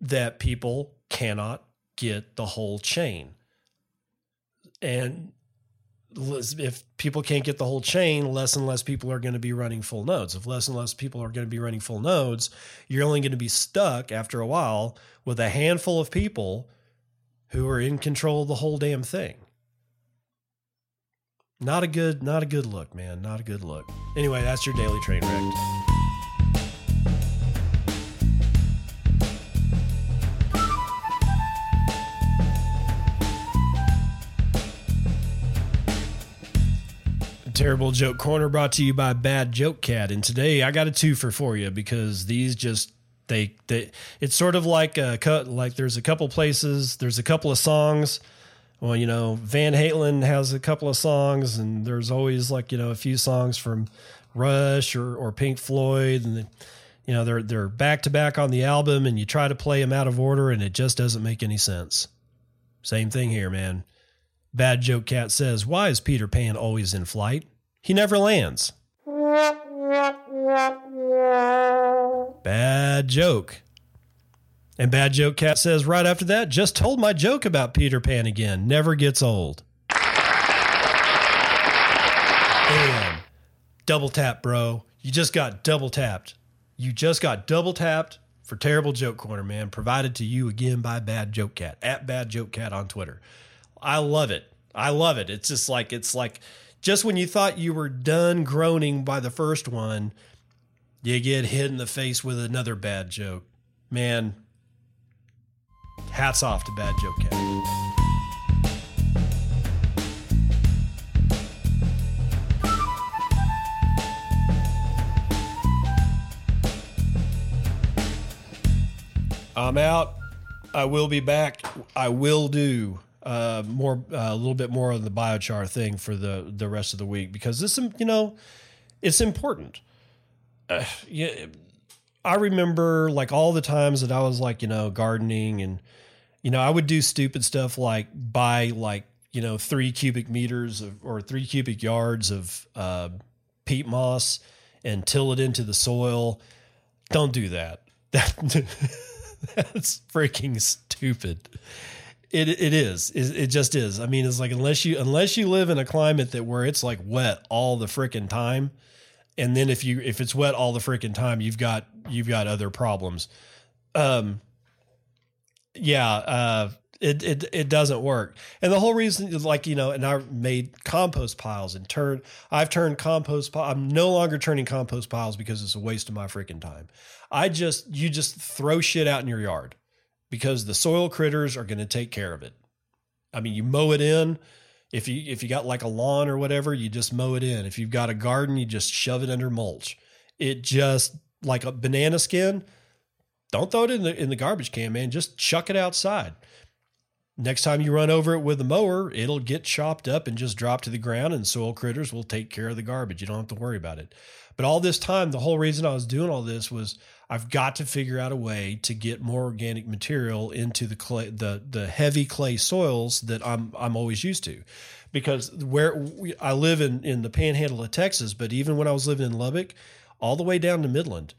that people cannot get the whole chain. And if people can't get the whole chain, less and less people are going to be running full nodes. If less and less people are going to be running full nodes, you're only going to be stuck after a while with a handful of people who are in control of the whole damn thing. Not a good, not a good look, man. Not a good look. Anyway, that's your daily train wreck. Terrible Joke Corner brought to you by Bad Joke Cat. And today I got a two for for you because these just, they, they, it's sort of like a cut, like there's a couple places, there's a couple of songs. Well, you know, Van Halen has a couple of songs and there's always like, you know, a few songs from Rush or, or Pink Floyd. And, the, you know, they're, they're back to back on the album and you try to play them out of order and it just doesn't make any sense. Same thing here, man. Bad Joke Cat says, why is Peter Pan always in flight? He never lands. Bad joke. And Bad Joke Cat says right after that, just told my joke about Peter Pan again. Never gets old. Damn. Double tap, bro. You just got double tapped. You just got double tapped for Terrible Joke Corner, man. Provided to you again by Bad Joke Cat. At Bad Joke Cat on Twitter. I love it. I love it. It's just like, it's like just when you thought you were done groaning by the first one, you get hit in the face with another bad joke. Man, hats off to Bad Joke Cat. I'm out. I will be back. I will do. Uh, more uh, a little bit more of the biochar thing for the, the rest of the week because this, you know, it's important. Uh, yeah, I remember like all the times that I was like, you know, gardening and, you know, I would do stupid stuff like buy like, you know, three cubic meters of, or three cubic yards of uh, peat moss and till it into the soil. Don't do that. that that's freaking stupid. It it is. It just is. I mean, it's like unless you unless you live in a climate that where it's like wet all the freaking time, And then if you if it's wet all the freaking time, you've got you've got other problems. Um, yeah, uh, it it it doesn't work. And the whole reason, like you know, and I made compost piles and turned. I've turned compost. I'm no longer turning compost piles because it's a waste of my freaking time. I just you just throw shit out in your yard because the soil critters are going to take care of it. I mean, you mow it in. If you if you got like a lawn or whatever, you just mow it in. If you've got a garden, you just shove it under mulch. It just like a banana skin. Don't throw it in the in the garbage can, man. Just chuck it outside. Next time you run over it with a mower, it'll get chopped up and just drop to the ground, and soil critters will take care of the garbage. You don't have to worry about it. But all this time, the whole reason I was doing all this was I've got to figure out a way to get more organic material into the clay, the the heavy clay soils that I'm I'm always used to, because where we, I live in in the Panhandle of Texas, but even when I was living in Lubbock, all the way down to Midland,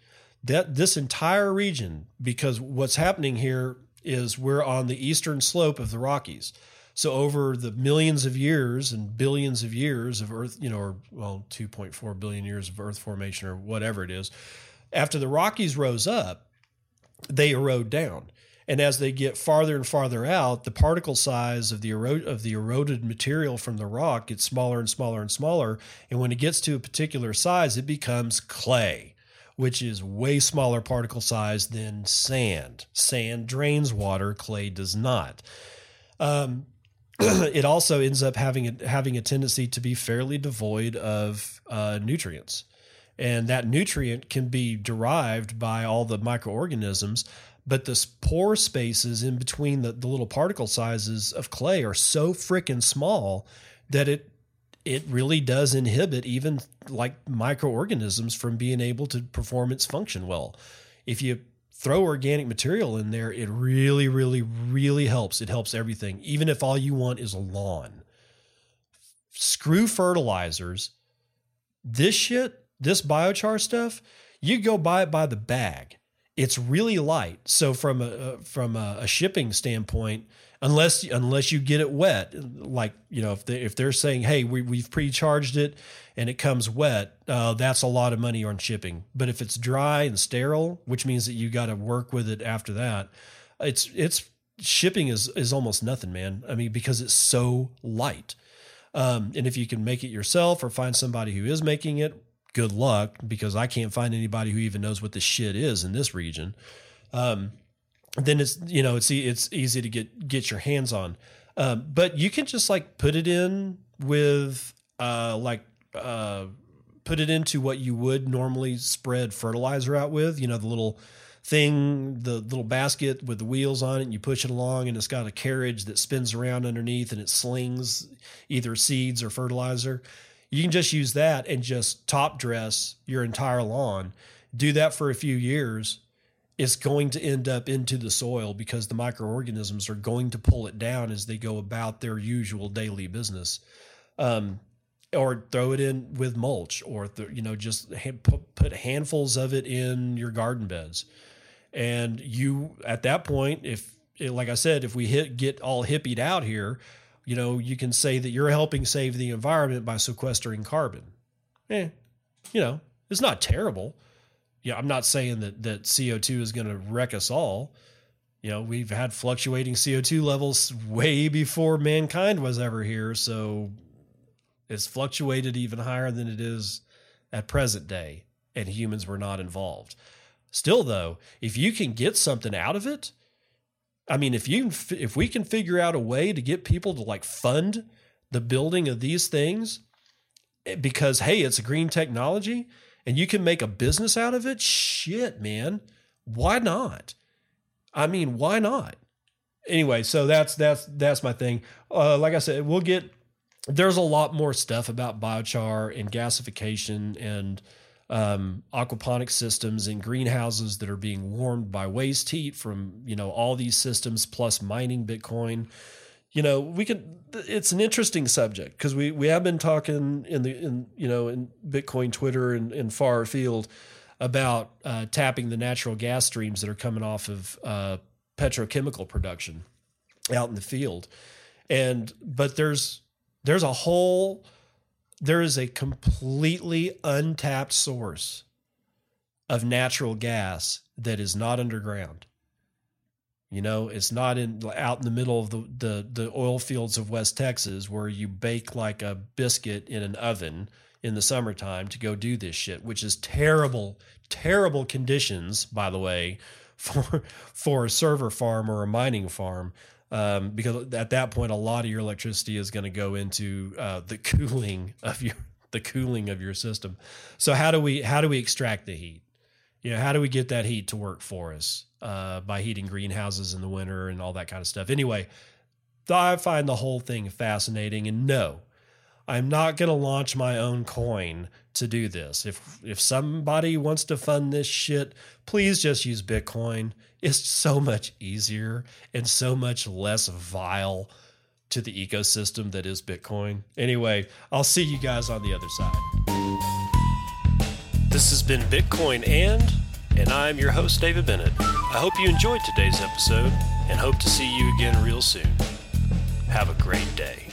that this entire region, because what's happening here is we're on the eastern slope of the Rockies. So over the millions of years and billions of years of Earth, you know, or well, two point four billion years of Earth formation or whatever it is, after the Rockies rose up, they erode down. And as they get farther and farther out, the particle size of the erode, of the eroded material from the rock gets smaller and smaller and smaller. And when it gets to a particular size, it becomes clay, which is way smaller particle size than sand. Sand drains water, clay does not. Um, it also ends up having a, having a tendency to be fairly devoid of uh, nutrients. And that nutrient can be derived by all the microorganisms, but the pore spaces in between the, the little particle sizes of clay are so freaking small that it it really does inhibit even like microorganisms from being able to perform its function well. If you throw organic material in there, it really, really, really helps. It helps everything, even if all you want is a lawn. Screw fertilizers. This shit. This biochar stuff, you go buy it by the bag. It's really light. So from a from a, a shipping standpoint, unless unless you get it wet, like you know, if they, if they're saying, hey, we we've pre-charged it and it comes wet, uh, that's a lot of money on shipping. But if it's dry and sterile, which means that you got to work with it after that, it's it's shipping is is almost nothing, man. I mean, because it's so light, um, and if you can make it yourself or find somebody who is making it, good luck, because I can't find anybody who even knows what this shit is in this region. Um, then it's, you know, it's, it's easy to get, get your hands on. Um, but you can just like put it in with, uh, like, uh, put it into what you would normally spread fertilizer out with, you know, the little thing, the little basket with the wheels on it, and you push it along and it's got a carriage that spins around underneath and it slings either seeds or fertilizer. You can just use that and just top dress your entire lawn. Do that for a few years. It's going to end up into the soil because the microorganisms are going to pull it down as they go about their usual daily business. Um, or throw it in with mulch, or th- you know, just ha- put handfuls of it in your garden beds. And you, at that point, if like I said, if we hit get all hippied out here, you know, you can say that you're helping save the environment by sequestering carbon. Eh, you know, it's not terrible. Yeah, I'm not saying that that C O two is going to wreck us all. You know, we've had fluctuating C O two levels way before mankind was ever here, so it's fluctuated even higher than it is at present day, and humans were not involved. Still, though, if you can get something out of it, I mean, if you if we can figure out a way to get people to like fund the building of these things, because hey, it's a green technology and you can make a business out of it, shit, man, why not? I mean, why not? Anyway, so that's that's that's my thing. Uh, like I said, we'll get there's a lot more stuff about biochar and gasification and Um, aquaponic systems and greenhouses that are being warmed by waste heat from, you know, all these systems plus mining Bitcoin. You know, we could, it's an interesting subject because we, we have been talking in the, in, you know, in Bitcoin, Twitter and, and far afield about uh, tapping the natural gas streams that are coming off of uh, petrochemical production out in the field. And, but there's, there's a whole there is a completely untapped source of natural gas that is not underground. You know, it's not in out in the middle of the, the, the oil fields of West Texas where you bake like a biscuit in an oven in the summertime to go do this shit, which is terrible, terrible conditions, by the way, for for a server farm or a mining farm. Um, because at that point, a lot of your electricity is going to go into uh, the cooling of your the cooling of your system. So how do we how do we extract the heat? You know, how do we get that heat to work for us uh, by heating greenhouses in the winter and all that kind of stuff? Anyway, I find the whole thing fascinating. And no, I'm not going to launch my own coin to do this. If if somebody wants to fund this shit, please just use Bitcoin. It's so much easier and so much less vile to the ecosystem that is Bitcoin. Anyway, I'll see you guys on the other side. This has been Bitcoin And, and I'm your host, David Bennett. I hope you enjoyed today's episode and hope to see you again real soon. Have a great day.